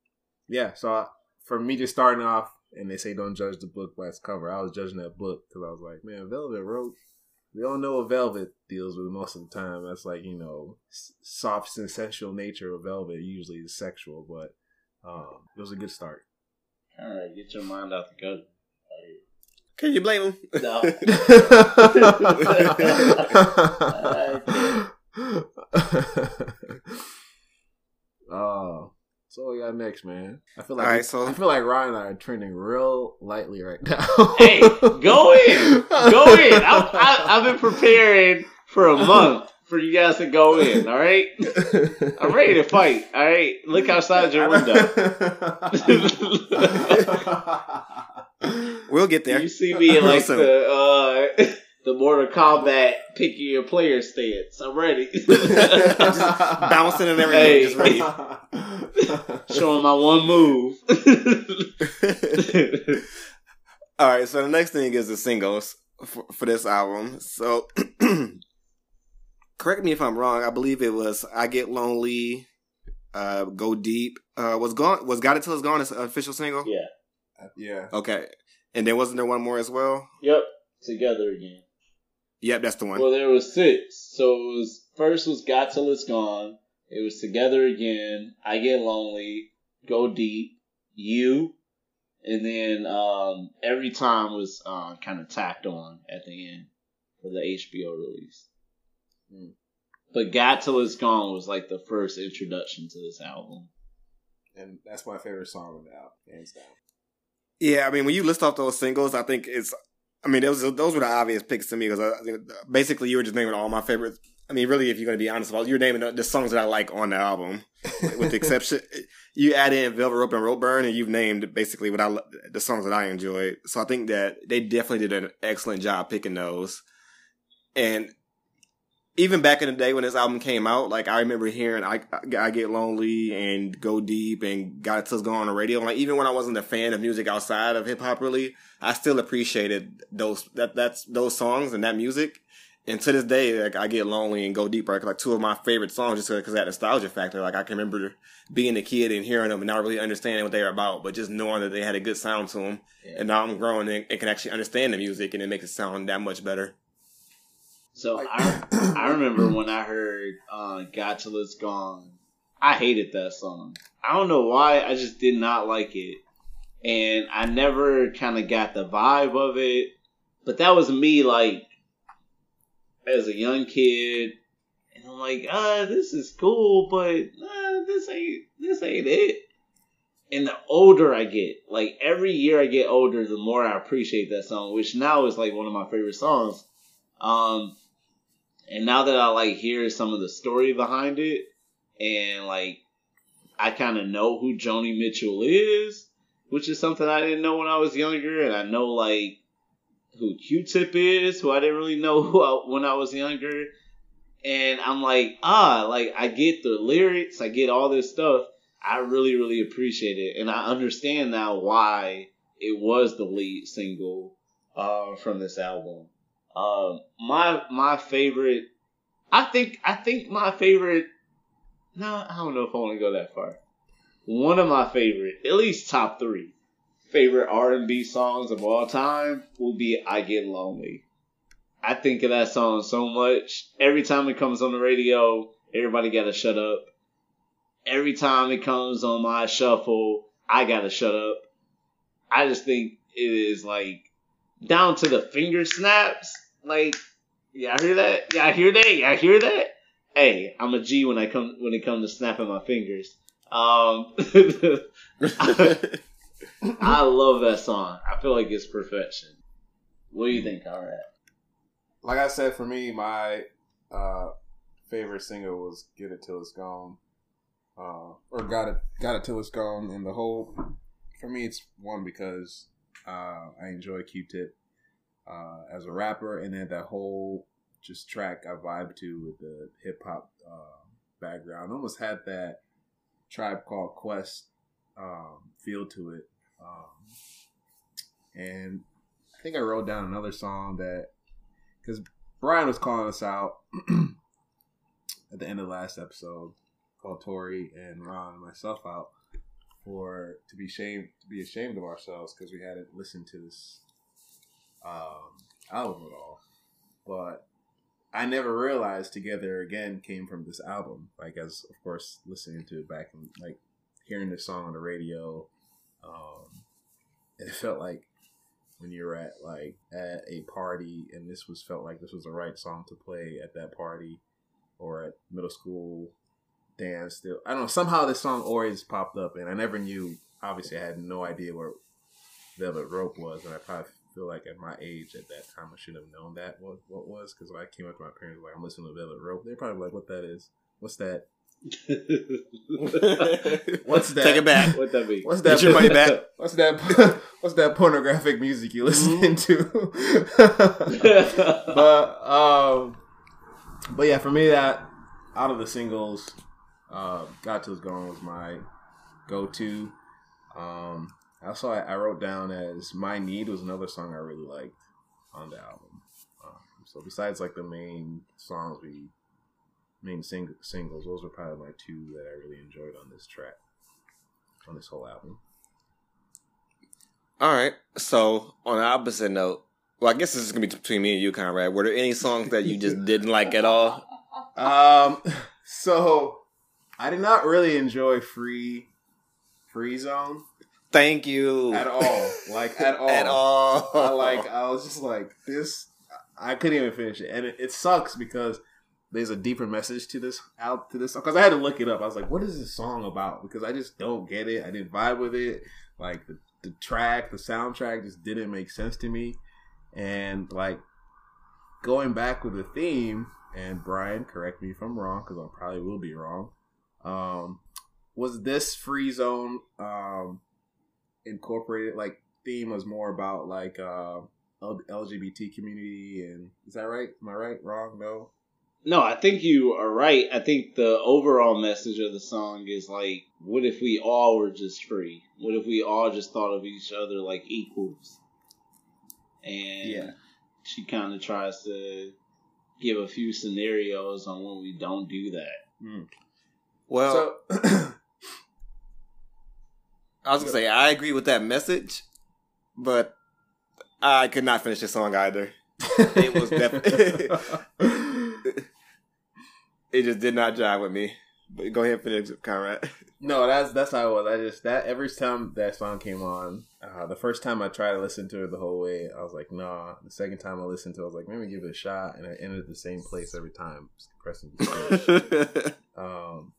yeah, so I, for me just starting off, and they say don't judge the book by its cover, I was judging that book because I was like, man, Velvet Rope, we all know what Velvet deals with most of the time. That's like, you know, soft and sensual nature of Velvet usually is sexual, but um, it was a good start. All right, get your mind out the gutter. Can you blame him? No. Oh. So we got next, man. I feel like right, so I feel like Ryan and I are trending real lightly right now. Hey, go in, go in. I, I, I've been preparing for a month for you guys to go in. All right, I'm ready to fight. All right, look outside your window. We'll get there. You see me in like the uh, the Mortal Kombat pick your player stance. I'm ready. Just bouncing and everything. Hey. Just ready. Showing my one move. All right, so the next thing is the singles for, for this album. So correct me if I'm wrong, I believe it was I Get Lonely, uh, Go Deep. Uh, was gone was Got It Till It's Gone is an official single? Yeah. Uh, yeah. Okay. And then wasn't there one more as well? Yep. Together Again. Yep, that's the one. Well, there was six. So it was first was Got Till It's Gone. It was Together Again, I Get Lonely, Go Deep, You, and then um, Every Time was uh, kind of tacked on at the end for the H B O release. Mm. But Got Till It's Gone was like the first introduction to this album. And that's my favorite song on the album, hands down. Yeah, I mean, when you list off those singles, I think it's, I mean, those those were the obvious picks to me because basically you were just naming all my favorites. I mean, really, if you're going to be honest about it, you're naming the, the songs that I like on the album, with the exception, you add in Velvet Rope and Rope Burn, and you've named basically what I the songs that I enjoyed. So I think that they definitely did an excellent job picking those. And even back in the day when this album came out, like I remember hearing I, I Get Lonely and Go Deep and Got It Till It's Gone on the radio. Like even when I wasn't a fan of music outside of hip hop, really, I still appreciated those that that's those songs and that music. And to this day, like I Get Lonely and Go Deeper, like, like two of my favorite songs, just because of that nostalgia factor. Like I can remember being a kid and hearing them and not really understanding what they were about, but just knowing that they had a good sound to them. Yeah. And now I'm growing and, and can actually understand the music, and it makes it sound that much better. So like, I I remember when I heard uh, "Got Till It's Gone," I hated that song. I don't know why. I just did not like it, and I never kind of got the vibe of it. But that was me, like, as a young kid, and I'm like, uh, this is cool, but uh, this ain't this ain't it. And the older I get, like every year I get older, the more I appreciate that song, which now is like one of my favorite songs. Um, and now that I like hear some of the story behind it, and like I kind of know who Joni Mitchell is, which is something I didn't know when I was younger, and I know like who Q-Tip is, who I didn't really know who I, when I was younger. And I'm like, ah, like, I get the lyrics, I get all this stuff. I really, really appreciate it. And I understand now why it was the lead single uh, from this album. Um, my my favorite, I think, I think my favorite, no, I don't know if I want to go that far. One of my favorite, at least top three, favorite R and B songs of all time will be I Get Lonely. I think of that song so much. Every time it comes on the radio, everybody gotta shut up. Every time it comes on my shuffle, I gotta shut up. I just think it is like down to the finger snaps. Like, y'all hear that? Y'all hear that? Y'all hear that? Hey, I'm a G when I come when it comes to snapping my fingers. Um I love that song. I feel like it's perfection. What do you think, Conrad? Like I said, for me, my uh, favorite single was "Get It Till It's Gone," uh, or "Got It Got It Till It's Gone." And the whole, for me, it's one because uh, I enjoy Q-Tip uh, as a rapper, and then that whole just track I vibe to with the hip hop uh, background. I almost had that Tribe Called Quest um, feel to it. Um, and I think I wrote down another song that, because Brian was calling us out at the end of the last episode, called Tori and Ron and myself out for to be ashamed to be ashamed of ourselves because we hadn't listened to this um, album at all. But I never realized Together Again came from this album. Like, as of course listening to it back and like hearing this song on the radio. Um, and it felt like when you're at like at a party, and this was felt like this was the right song to play at that party or at middle school dance. Still, I don't know. Somehow this song always popped up, and I never knew. Obviously, I had no idea where Velvet Rope was, and I probably feel like at my age at that time I should have known that what what was, because when I came up to my parents like I'm listening to Velvet Rope, they're probably like, "What that is? What's that?" What's that? Take it back. What's that? What's that? Get your money back. What's that? What's that pornographic music you listening mm-hmm. to? but um, but yeah, for me, that out of the singles, uh, "Got Till It's Gone" was my go-to. Um, also, I, I wrote down as "My Need" was another song I really liked on the album. Um, so besides like the main songs we main sing- singles. Those are probably my two that I really enjoyed on this track, on this whole album. All right. So on the opposite note, well, I guess this is gonna be between me and you, Conrad. Were there any songs that you just didn't like at all? Um. So I did not really enjoy Free, Free Zone. Thank you. At all. Like, at all. At all. I, like, I was just like, this, I couldn't even finish it. And it, it sucks because there's a deeper message to this, out to this. Because I had to look it up. I was like, what is this song about? Because I just don't get it. I didn't vibe with it. Like, the, the track, the soundtrack just didn't make sense to me. And, like, going back with the theme, and Brian, correct me if I'm wrong, because I probably will be wrong, um, was this Free Zone, um, incorporated, like, theme was more about like uh L G B T community, and is that right? Am I right? Wrong? No. No, I think you are right. I think the overall message of the song is like, what if we all were just free? What if we all just thought of each other like equals? And yeah. She kind of tries to give a few scenarios on when we don't do that. Mm. Well. So- I was going to say, I agree with that message, but I could not finish this song either. It was definitely... it just did not jive with me. But go ahead and finish it, Conrad. No, that's that's how it was. I just... that every time that song came on, uh, the first time I tried to listen to it the whole way, I was like, nah. The second time I listened to it, I was like, let me give it a shot. And I ended at the same place every time. Just pressing the Um...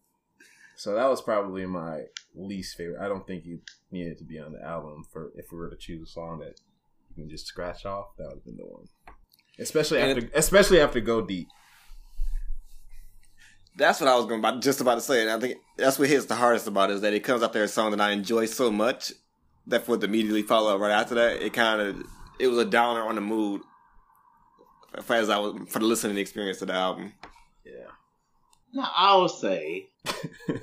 So that was probably my least favorite. I don't think you needed to be on the album for if we were to choose a song that you can just scratch off. That would have been the one, especially and after, it, especially after Go Deep. That's what I was going just about to say, and I think that's what hits the hardest about it, is that it comes up there a song that I enjoy so much that for it to immediately follow up right after that, it kind of it was a downer on the mood as I was for the listening experience of the album. Yeah. No, I'll say. Go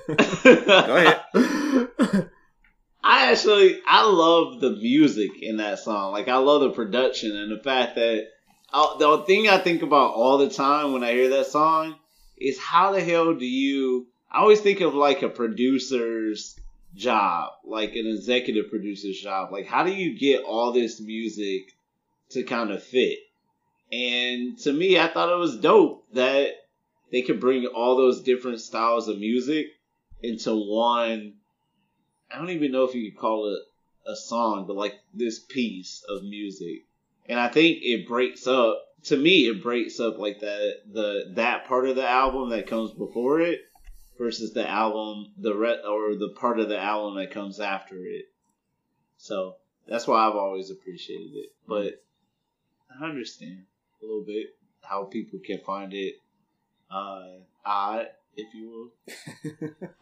ahead. I actually, I love the music in that song. Like, I love the production and the fact that I, the thing I think about all the time when I hear that song is how the hell do you, I always think of like a producer's job, like an executive producer's job. Like, how do you get all this music to kind of fit? And to me, I thought it was dope that they could bring all those different styles of music into one. I don't even know if you could call it a song, but like this piece of music. And I think it breaks up, to me, it breaks up like that, the, that part of the album that comes before it versus the album, the re- or the part of the album that comes after it. So that's why I've always appreciated it. But I understand a little bit how people can find it Uh, odd, if you will.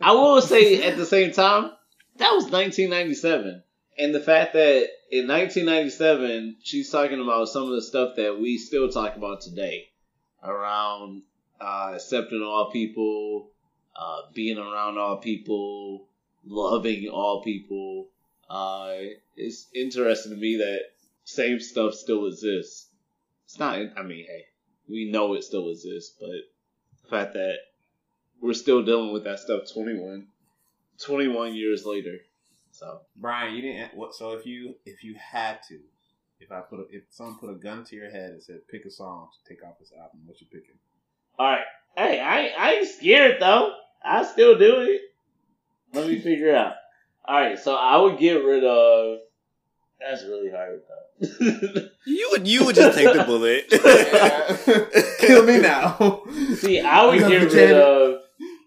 I will say at the same time, that was nineteen ninety-seven. And the fact that in nineteen ninety-seven, she's talking about some of the stuff that we still talk about today around uh, accepting all people, uh, being around all people, loving all people. Uh, it's interesting to me that same stuff still exists. It's not, I mean, hey, we know it still exists, but fact that we're still dealing with that stuff twenty-one years later. So Brian, you didn't what so if you if you had to if I put a, if someone put a gun to your head and said pick a song to take off this album, what you picking? Alright. Hey, I I ain't scared though. I still do it. Let me figure it out. Alright, so I would get rid of that's really hard though. You would you would just take the bullet. Yeah. Kill me now. See, I would get rid Janet. of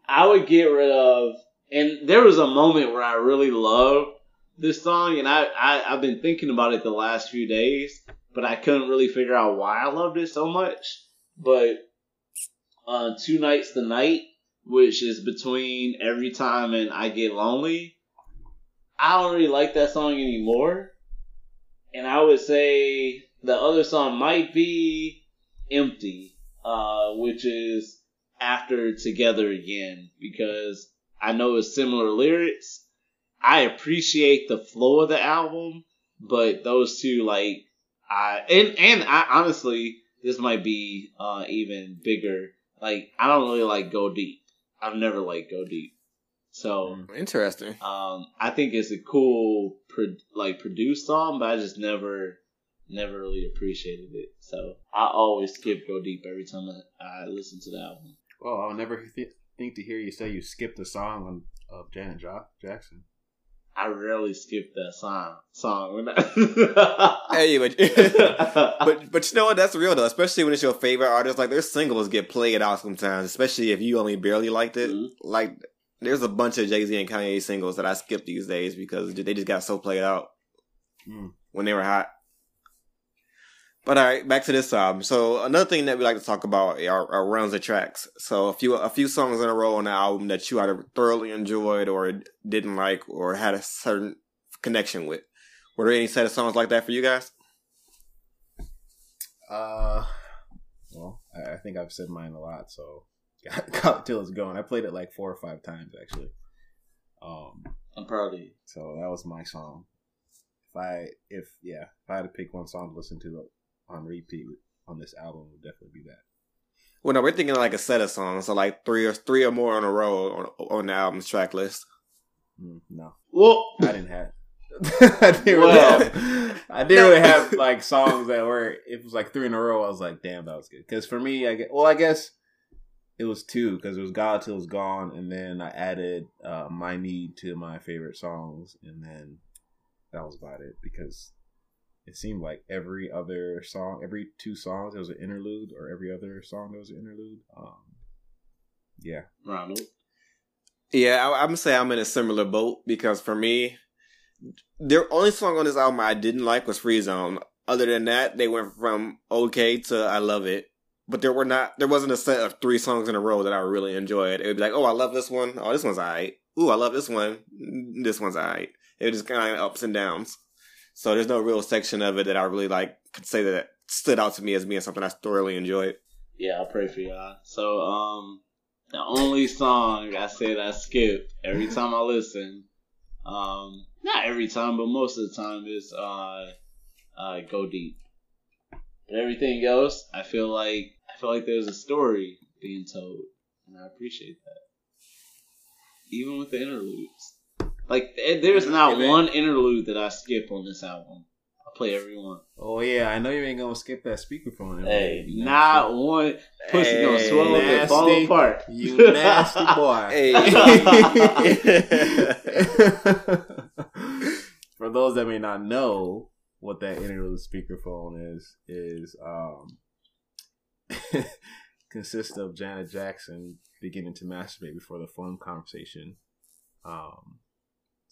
I would get rid of and there was a moment where I really loved this song and I, I, I've been thinking about it the last few days, but I couldn't really figure out why I loved it so much. But uh, Two Nights the Night, which is between Every Time and I Get Lonely, I don't really like that song anymore. And I would say the other song might be Empty, uh, which is after Together Again, because I know it's similar lyrics. I appreciate the flow of the album, but those two, like, I, and, and I honestly, this might be, uh, even bigger. Like, I don't really like go deep. I've never like go deep. So interesting. Um, I think it's a cool pro- like produced song, but I just never, never really appreciated it. So I always skip go deep every time I, I listen to the album. Well, I'll never th- think to hear you say you skipped the song on, of Janet jo- Jackson. I rarely skip that song. Song. Hey, but, but but you know what? That's real though. Especially when it's your favorite artist. Like their singles get played out sometimes, especially if you only barely liked it. Mm-hmm. Like there's a bunch of Jay-Z and Kanye singles that I skip these days because they just got so played out mm. when they were hot. But all right, back to this album. So another thing that we like to talk about are, are runs of tracks. So a few a few songs in a row on the album that you either thoroughly enjoyed or didn't like or had a certain connection with. Were there any set of songs like that for you guys? Uh, well, I, I think I've said mine a lot, so got till it's gone. I played it like four or five times actually. Um, I'm proud of you. So that was my song. If I if yeah, if I had to pick one song to listen to on repeat on this album, would definitely be that. Well, no, we're thinking like a set of songs, so like three or three or more on a row on, on the album's track list. Mm, no, well, I didn't have. I didn't, well, really have I didn't really have like songs that were. It was like three in a row. I was like, damn, that was good. Because for me, I guess, well, I guess it was two because it was God Till It's Gone, and then I added uh, My Need to my favorite songs, and then that was about it because. It seemed like every other song, every two songs, there was an interlude, or every other song, there was an interlude. Um, yeah. Ronald? Yeah, I, I'm going to say I'm in a similar boat, because for me, the only song on this album I didn't like was Free Zone. Other than that, they went from okay to I love it. But there were not, there wasn't a set of three songs in a row that I really enjoyed. It would be like, oh, I love this one. Oh, this one's all right. Ooh, I love this one. This one's all right. It was just kind of ups and downs. So there's no real section of it that I really like could say that stood out to me as being something I thoroughly enjoyed. Yeah, I'll pray for y'all. So um, the only song I said I skipped every time I listen, um, not every time, but most of the time, is uh, uh, Go Deep. But everything else, I feel like I feel like there's a story being told, and I appreciate that. Even with the interludes. Like, there's not one interlude that I skip on this album. I play every one. Oh, yeah. I know you ain't going to skip that speakerphone. Hey, you know, not so. One. Pussy hey, going to swallow and fall apart. You nasty boy. Hey. For those that may not know what that interlude speakerphone is, is um, consists of Janet Jackson beginning to masturbate before the phone conversation. Um...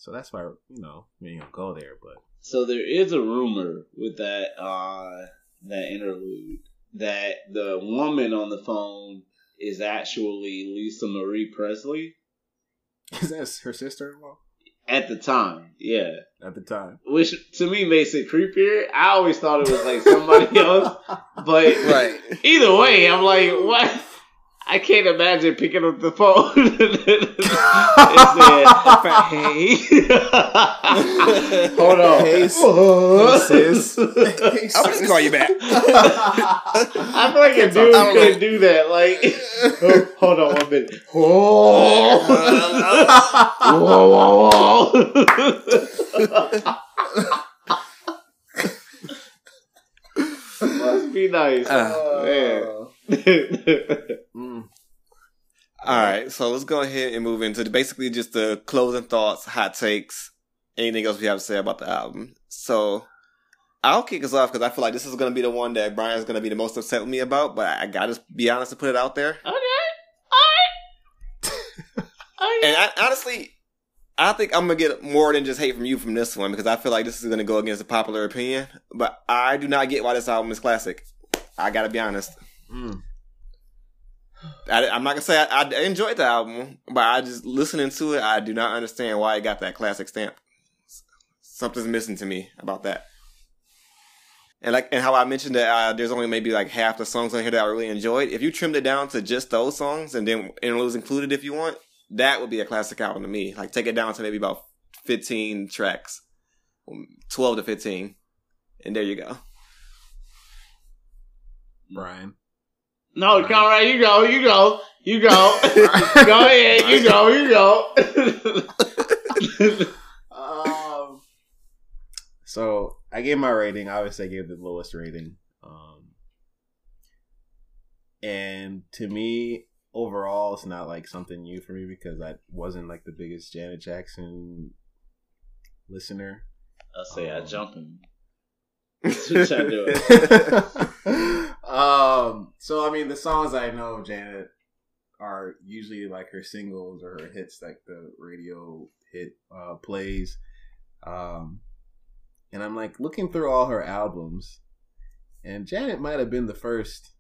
So that's why, you know, we ain't gonna go there, but. So there is a rumor with that, uh, that interlude that the woman on the phone is actually Lisa Marie Presley. Is that her sister-in-law? At the time, yeah. At the time. Which, to me, makes it creepier. I always thought it was, like, somebody else. But right. Either way, I'm like, what? I can't imagine picking up the phone and saying, hey. Hold on. Hey, sis. Hey, sis. I'm going to call you back. I feel like a dude couldn't do that. Like, oh, hold on one minute. Whoa. Whoa, whoa, whoa. Must be nice. Uh, oh, man. mm. Alright, so let's go ahead and move into basically just the closing thoughts, hot takes, anything else we have to say about the album. So I'll kick us off because I feel like this is going to be the one that Brian's going to be the most upset with me about, but I gotta be honest and put it out there. Okay, alright. Okay. And I, honestly, I think I'm going to get more than just hate from you from this one because I feel like this is going to go against the popular opinion, but I do not get why this album is classic. I gotta be honest. Mm. I, I'm not gonna say I, I enjoyed the album, but I just listening to it, I do not understand why it got that classic stamp. Something's missing to me about that. And like, and how I mentioned that uh, there's only maybe like half the songs on here that I really enjoyed. If you trimmed it down to just those songs and then interludes included, if you want, that would be a classic album to me. Like, take it down to maybe about fifteen tracks, twelve to fifteen, and there you go. Brian. No, come right. You go. You go. You go. Go ahead. You go. You go. um, so I gave my rating. Obviously, I gave the lowest rating. Um, and to me, overall, it's not like something new for me because I wasn't like the biggest Janet Jackson listener. I'll say um, I jump him. That's what I do. Um, so I mean, the songs I know of Janet are usually like her singles or her hits, like the radio hit uh, plays. Um, and I'm like looking through all her albums, and Janet might have been the first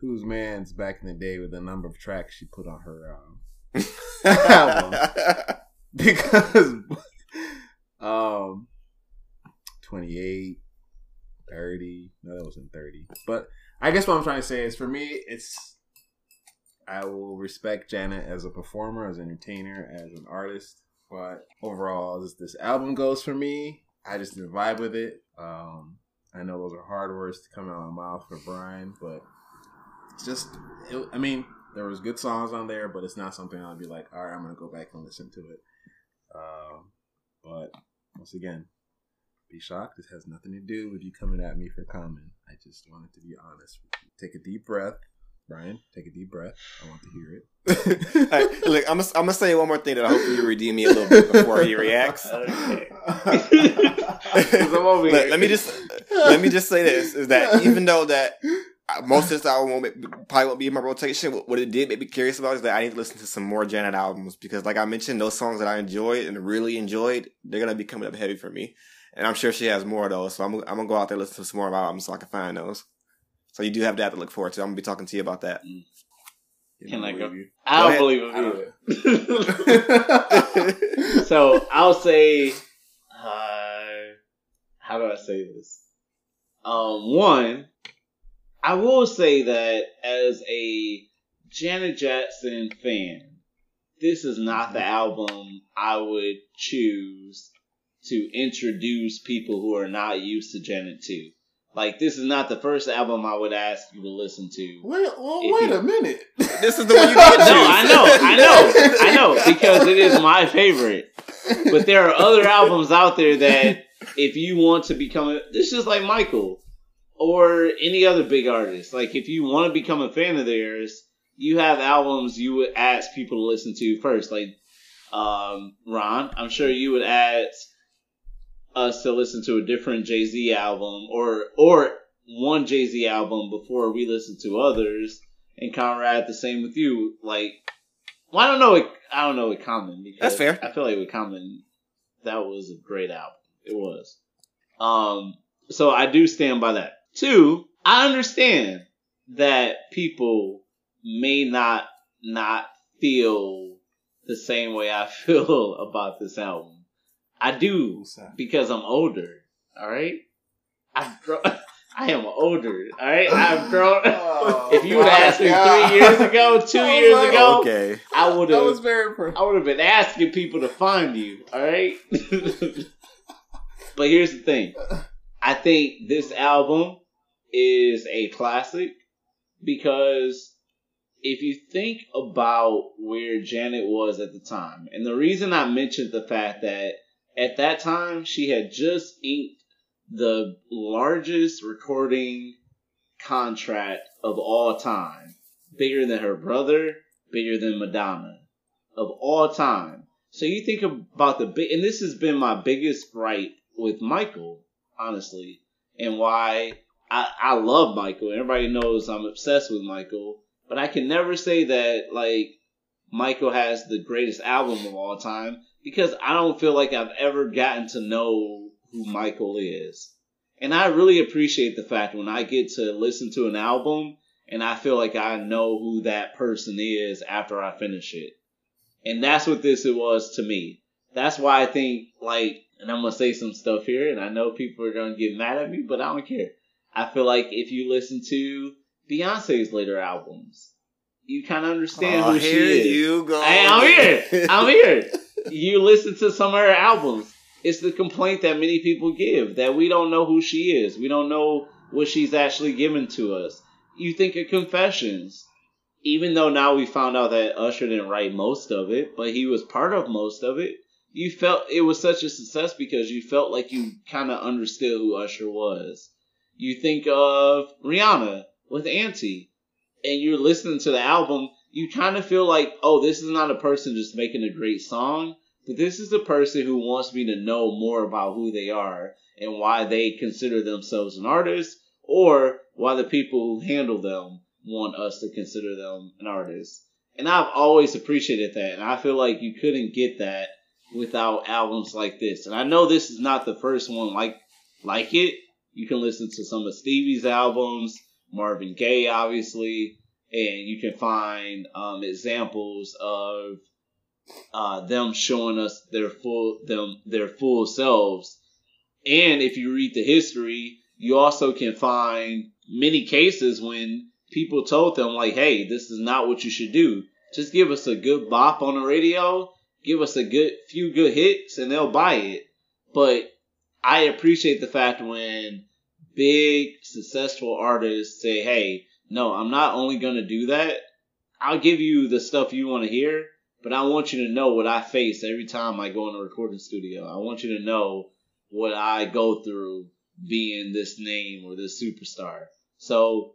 Who's Mans back in the day with the number of tracks she put on her um, album because um, twenty-eight. thirty. No, that wasn't thirty. But I guess what I'm trying to say is, for me, it's I will respect Janet as a performer, as an entertainer, as an artist. But overall, as this album goes for me, I just didn't vibe with it. Um, I know those are hard words to come out of my mouth for Brian, but it's just, it, I mean, there was good songs on there, but it's not something I'll be like, all right, I'm going to go back and listen to it. Um, but once again, be shocked. This has nothing to do with you coming at me for comment. I just wanted to be honest with you. Take a deep breath. Brian, take a deep breath. I want to hear it. All right, look, I'm going to say one more thing that I hope you redeem me a little bit before he reacts. Okay. I'm over look, let me just let me just say this, is that even though that most of this album won't, probably won't be in my rotation, what it did make me curious about is that I need to listen to some more Janet albums because, like I mentioned, those songs that I enjoyed and really enjoyed, they're going to be coming up heavy for me. And I'm sure she has more of those, so I'm, I'm going to go out there and listen to some more of my albums so I can find those. So you do have that to look forward to. I'm going to be talking to you about that. Mm. Can I go? I don't believe it. So I'll say, uh, how do I say this? Um, one, I will say that as a Janet Jackson fan, this is not the album I would choose to introduce people who are not used to Janet to. Like, this is not the first album I would ask you to listen to. Wait, well, wait you... a minute. This is the one you did. No, I know, I know, I know, because it is my favorite. But there are other albums out there that if you want to become a... This is like Michael or any other big artist. Like, if you want to become a fan of theirs, you have albums you would ask people to listen to first. Like, um, Ron, I'm sure you would ask us to listen to a different Jay-Z album or or one Jay-Z album before we listen to others, and Conrad, the same with you. Like, well, I don't know it, I don't know it Common, because that's fair. I feel like with Common that was a great album. It was. Um so I do stand by that. Two, I understand that people may not not feel the same way I feel about this album. I do, because I'm older, all right? I've grown, I am older, all right? I've grown. Oh, if you would have asked me God. three years ago, two oh years my, ago, okay. I would have I would have been asking people to find you, all right? But here's the thing. I think this album is a classic because if you think about where Janet was at the time, and the reason I mentioned the fact that at that time, she had just inked the largest recording contract of all time. Bigger than her brother, bigger than Madonna. Of all time. So you think about the big... And this has been my biggest gripe with Michael, honestly. And why I, I love Michael. Everybody knows I'm obsessed with Michael. But I can never say that, like, Michael has the greatest album of all time, because I don't feel like I've ever gotten to know who Michael is. And I really appreciate the fact when I get to listen to an album and I feel like I know who that person is after I finish it. And that's what this was to me. That's why I think, like, and I'm going to say some stuff here, and I know people are going to get mad at me, but I don't care. I feel like if you listen to Beyonce's later albums, you kind of understand oh, who she is. You go. Hey, I'm here. I'm here. You listen to some of her albums. It's the complaint that many people give, that we don't know who she is. We don't know what she's actually given to us. you think of Confessions. Even though now we found out that Usher didn't write most of it, but he was part of most of it, you felt it was such a success because you felt like you kind of understood who Usher was. You think of Rihanna with Auntie, and you're listening to the album, you kind of feel like, oh, this is not a person just making a great song, but this is a person who wants me to know more about who they are and why they consider themselves an artist, or why the people who handle them want us to consider them an artist. And I've always appreciated that, and I feel like you couldn't get that without albums like this. And I know this is not the first one like like it. You can listen to some of Stevie's albums, Marvin Gaye, obviously, and you can find um, examples of uh, them showing us their full them their full selves. And if you read the history, you also can find many cases when people told them, like, hey, this is not what you should do. Just give us a good bop on the radio, give us a good few good hits, and they'll buy it. But I appreciate the fact when big, successful artists say, hey, no, I'm not only going to do that. I'll give you the stuff you want to hear, but I want you to know what I face every time I go in a recording studio. I want you to know what I go through being this name or this superstar. So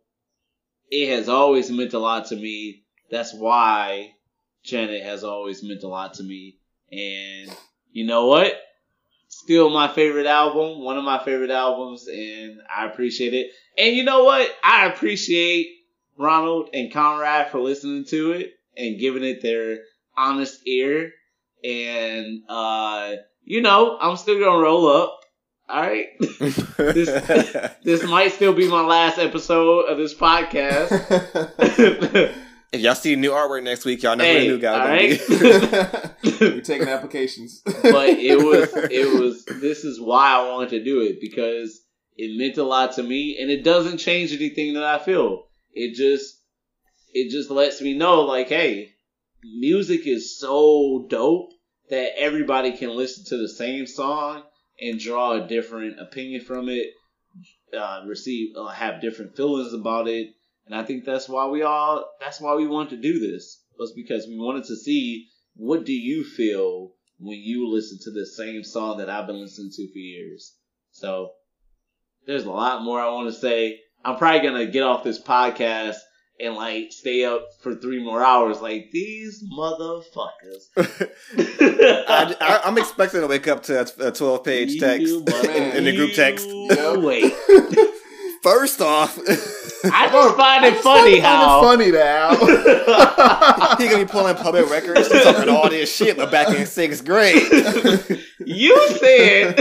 it has always meant a lot to me. That's why Janet has always meant a lot to me. And you know what? Still my favorite album, one of my favorite albums, and I appreciate it. And you know what? I appreciate Ronald and Conrad for listening to it and giving it their honest ear. And, uh, you know, I'm still going to roll up. All right? this, this might still be my last episode of this podcast. If y'all see new artwork next week, y'all know hey, who the new guy right? be. We're taking applications. But it was, it was. This is why I wanted to do it, because it meant a lot to me, and it doesn't change anything that I feel. It just, it just lets me know, like, hey, music is so dope that everybody can listen to the same song and draw a different opinion from it, uh, receive, uh, have different feelings about it. And I think that's why we all, that's why we wanted to do this, was because we wanted to see, what do you feel when you listen to the same song that I've been listening to for years? So there's a lot more I want to say. I'm probably going to get off this podcast and like stay up for three more hours. Like, these motherfuckers. I, I, I'm expecting to wake up to a twelve page text you in, in the group text. Wait. First off, I just find it funny how funny now. He gonna be pulling public records and talking all this shit, but back in sixth grade, you said,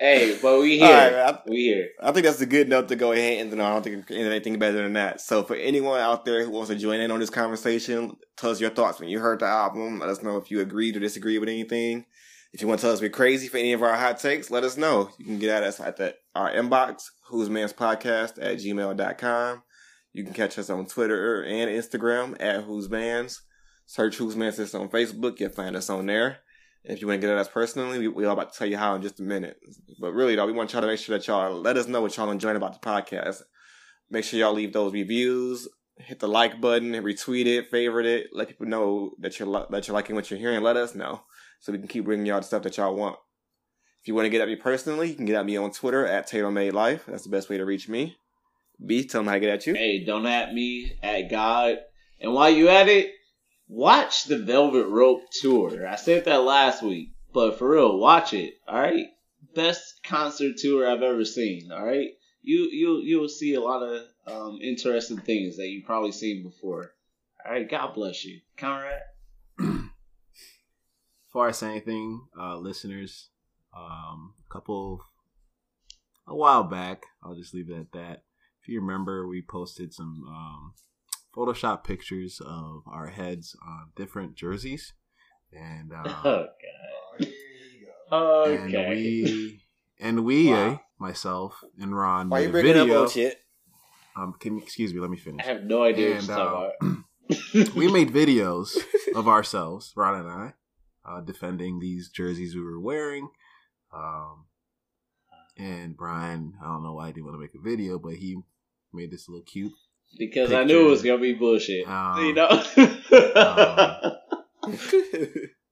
"Hey, but we here, right, I, we here." I think that's a good note to go ahead and. No, I don't think anything better than that. So, for anyone out there who wants to join in on this conversation, tell us your thoughts when you heard the album. Let us know if you agreed or disagreed with anything. If you want to tell us we're crazy for any of our hot takes, let us know. You can get at us at the, our inbox, Who's Mans Podcast at gmail dot com. You can catch us on Twitter and Instagram at Who's Mans. Search Who's Mans on Facebook. You'll find us on there. And if you want to get at us personally, we, we all about to tell you how in just a minute. But really, though, we want y'all to make sure that y'all let us know what y'all enjoying about the podcast. Make sure y'all leave those reviews. Hit the like button, retweet it, favorite it. Let people know that you're, that you're liking what you're hearing. Let us know, so we can keep bringing y'all the stuff that y'all want. If you want to get at me personally, you can get at me on Twitter at TaylorMadeLife. That's the best way to reach me. B, tell them how to get at you. Hey, don't at me, at God. And while you at it, watch the Velvet Rope Tour. I said that last week, but for real, watch it, all right? Best concert tour I've ever seen, all right? You, you, you'll see a lot of um, interesting things that you've probably seen before. All right, God bless you. Conrad? Before I say anything, uh, listeners, um, a couple, a while back, I'll just leave it at that. If you remember, we posted some um, Photoshop pictures of our heads on different jerseys, and um, oh god, oh and okay. we and we, wow. eh, myself and Ron, Why made are you a video. Up old shit? Um, can you, excuse me, let me finish. I have no idea and, what you're uh, talking about. We made videos of ourselves, Ron and I. Uh, defending these jerseys we were wearing. Um, and Brian, I don't know why he didn't want to make a video, but he made this look cute. Because picture. I knew it was going to be bullshit. Um, you know? um,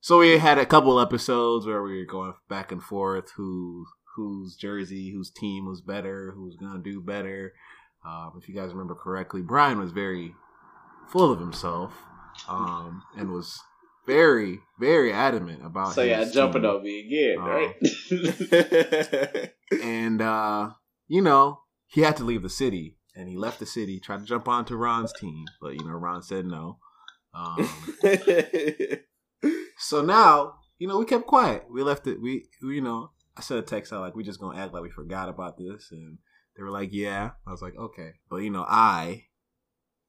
so we had a couple episodes where we were going back and forth who whose jersey, whose team was better, who was going to do better. Um, if you guys remember correctly, Brian was very full of himself um, and was very, very adamant about so his So yeah, jumping team. Over me again, um, right? And, uh, you know, he had to leave the city. And he left the city, tried to jump onto Ron's team, but, you know, Ron said no. Um, so now, you know, we kept quiet. We left it. We, we, you know, I sent a text out like, we just going to act like we forgot about this. And they were like, yeah. I was like, okay. But, you know, I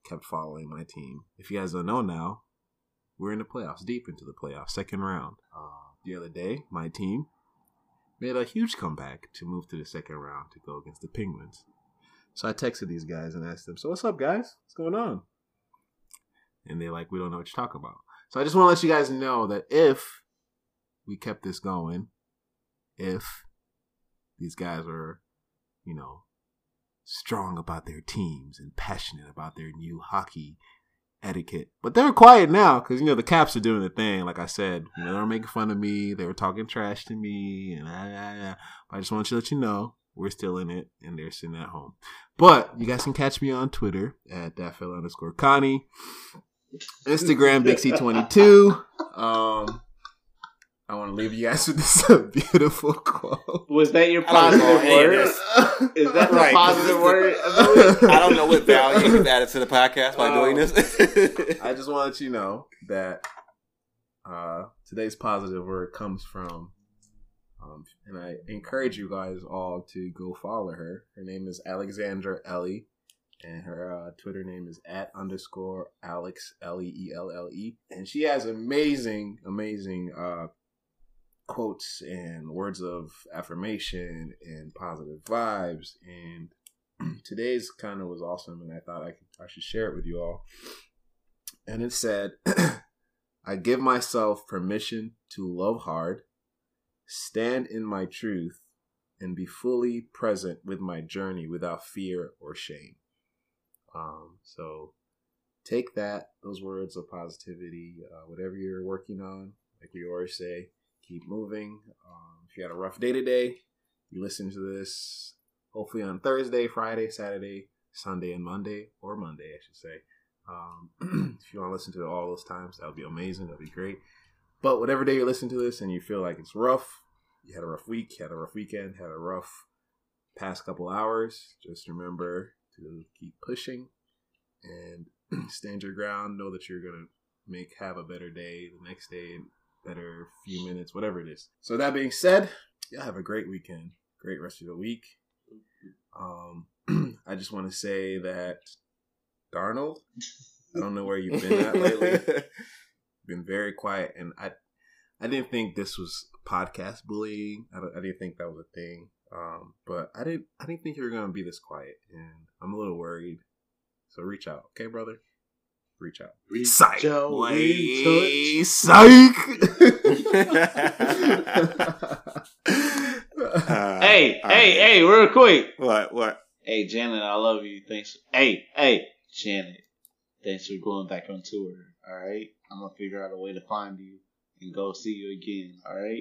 kept following my team. If you guys don't know now, we're in the playoffs, deep into the playoffs, second round. Uh, the other day, my team made a huge comeback to move to the second round to go against the Penguins. So I texted these guys and asked them, so what's up, guys? What's going on? And they're like, we don't know what you're talking about. So I just want to let you guys know that if we kept this going, if these guys were, you know, strong about their teams and passionate about their new hockey etiquette. But they're quiet now because, you know, the Caps are doing the thing. Like I said, you know, they were making fun of me. They were talking trash to me. And I, I, I just want to let you know. We're still in it, and they're sitting at home. But you guys can catch me on Twitter at thatfella underscore Connie. Instagram, Big C twenty-two. Um, I want to leave you guys with this beautiful quote. Was that your positive word? Is that right, the positive word? I don't know what value you've added to the podcast by um, doing this. I just want to let you know that uh, today's positive word comes from Um, and I encourage you guys all to go follow her. Her name is Alexandra Ellie, and her uh, Twitter name is at underscore Alex L E E L L E. And she has amazing, amazing uh, quotes and words of affirmation and positive vibes. And today's kind of was awesome, and I thought I, could, I should share it with you all. And it said, I give myself permission to love hard. Stand in my truth and be fully present with my journey without fear or shame. Um, so take that, those words of positivity, uh, whatever you're working on, like we always say, keep moving. Um, if you had a rough day today, you listen to this hopefully on Thursday, Friday, Saturday, Sunday, and Monday, or Monday, I should say. Um, if you want to listen to it all those times, that would be amazing. That would be great. But whatever day you listen to this and you feel like it's rough, you had a rough week, you had a rough weekend, had a rough past couple hours, just remember to keep pushing and stand your ground. Know that you're going to make have a better day the next day, better few minutes, whatever it is. So that being said, y'all have a great weekend, great rest of the week. Um, I just want to say that, Darnold, I don't know where you've been at lately. Been very quiet, and I I didn't think this was podcast bullying. I, I didn't think that was a thing, um, but I didn't I didn't think you were going to be this quiet, and I'm a little worried, so reach out, okay, brother? Reach out. Reach Psych. Out. Wait. Psych! uh, hey, hey, right. hey, real quick. What, what? Hey, Janet, I love you. Thanks. Hey, hey, Janet, thanks for going back on tour, all right? I'm going to figure out a way to find you and go see you again, all right?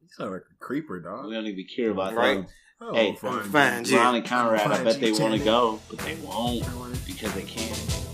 You sound like a creeper, dog. We don't even care about right. that. Oh, hey, find Ron you. And Conrad, find I bet you, they want to go, but they won't because they can't.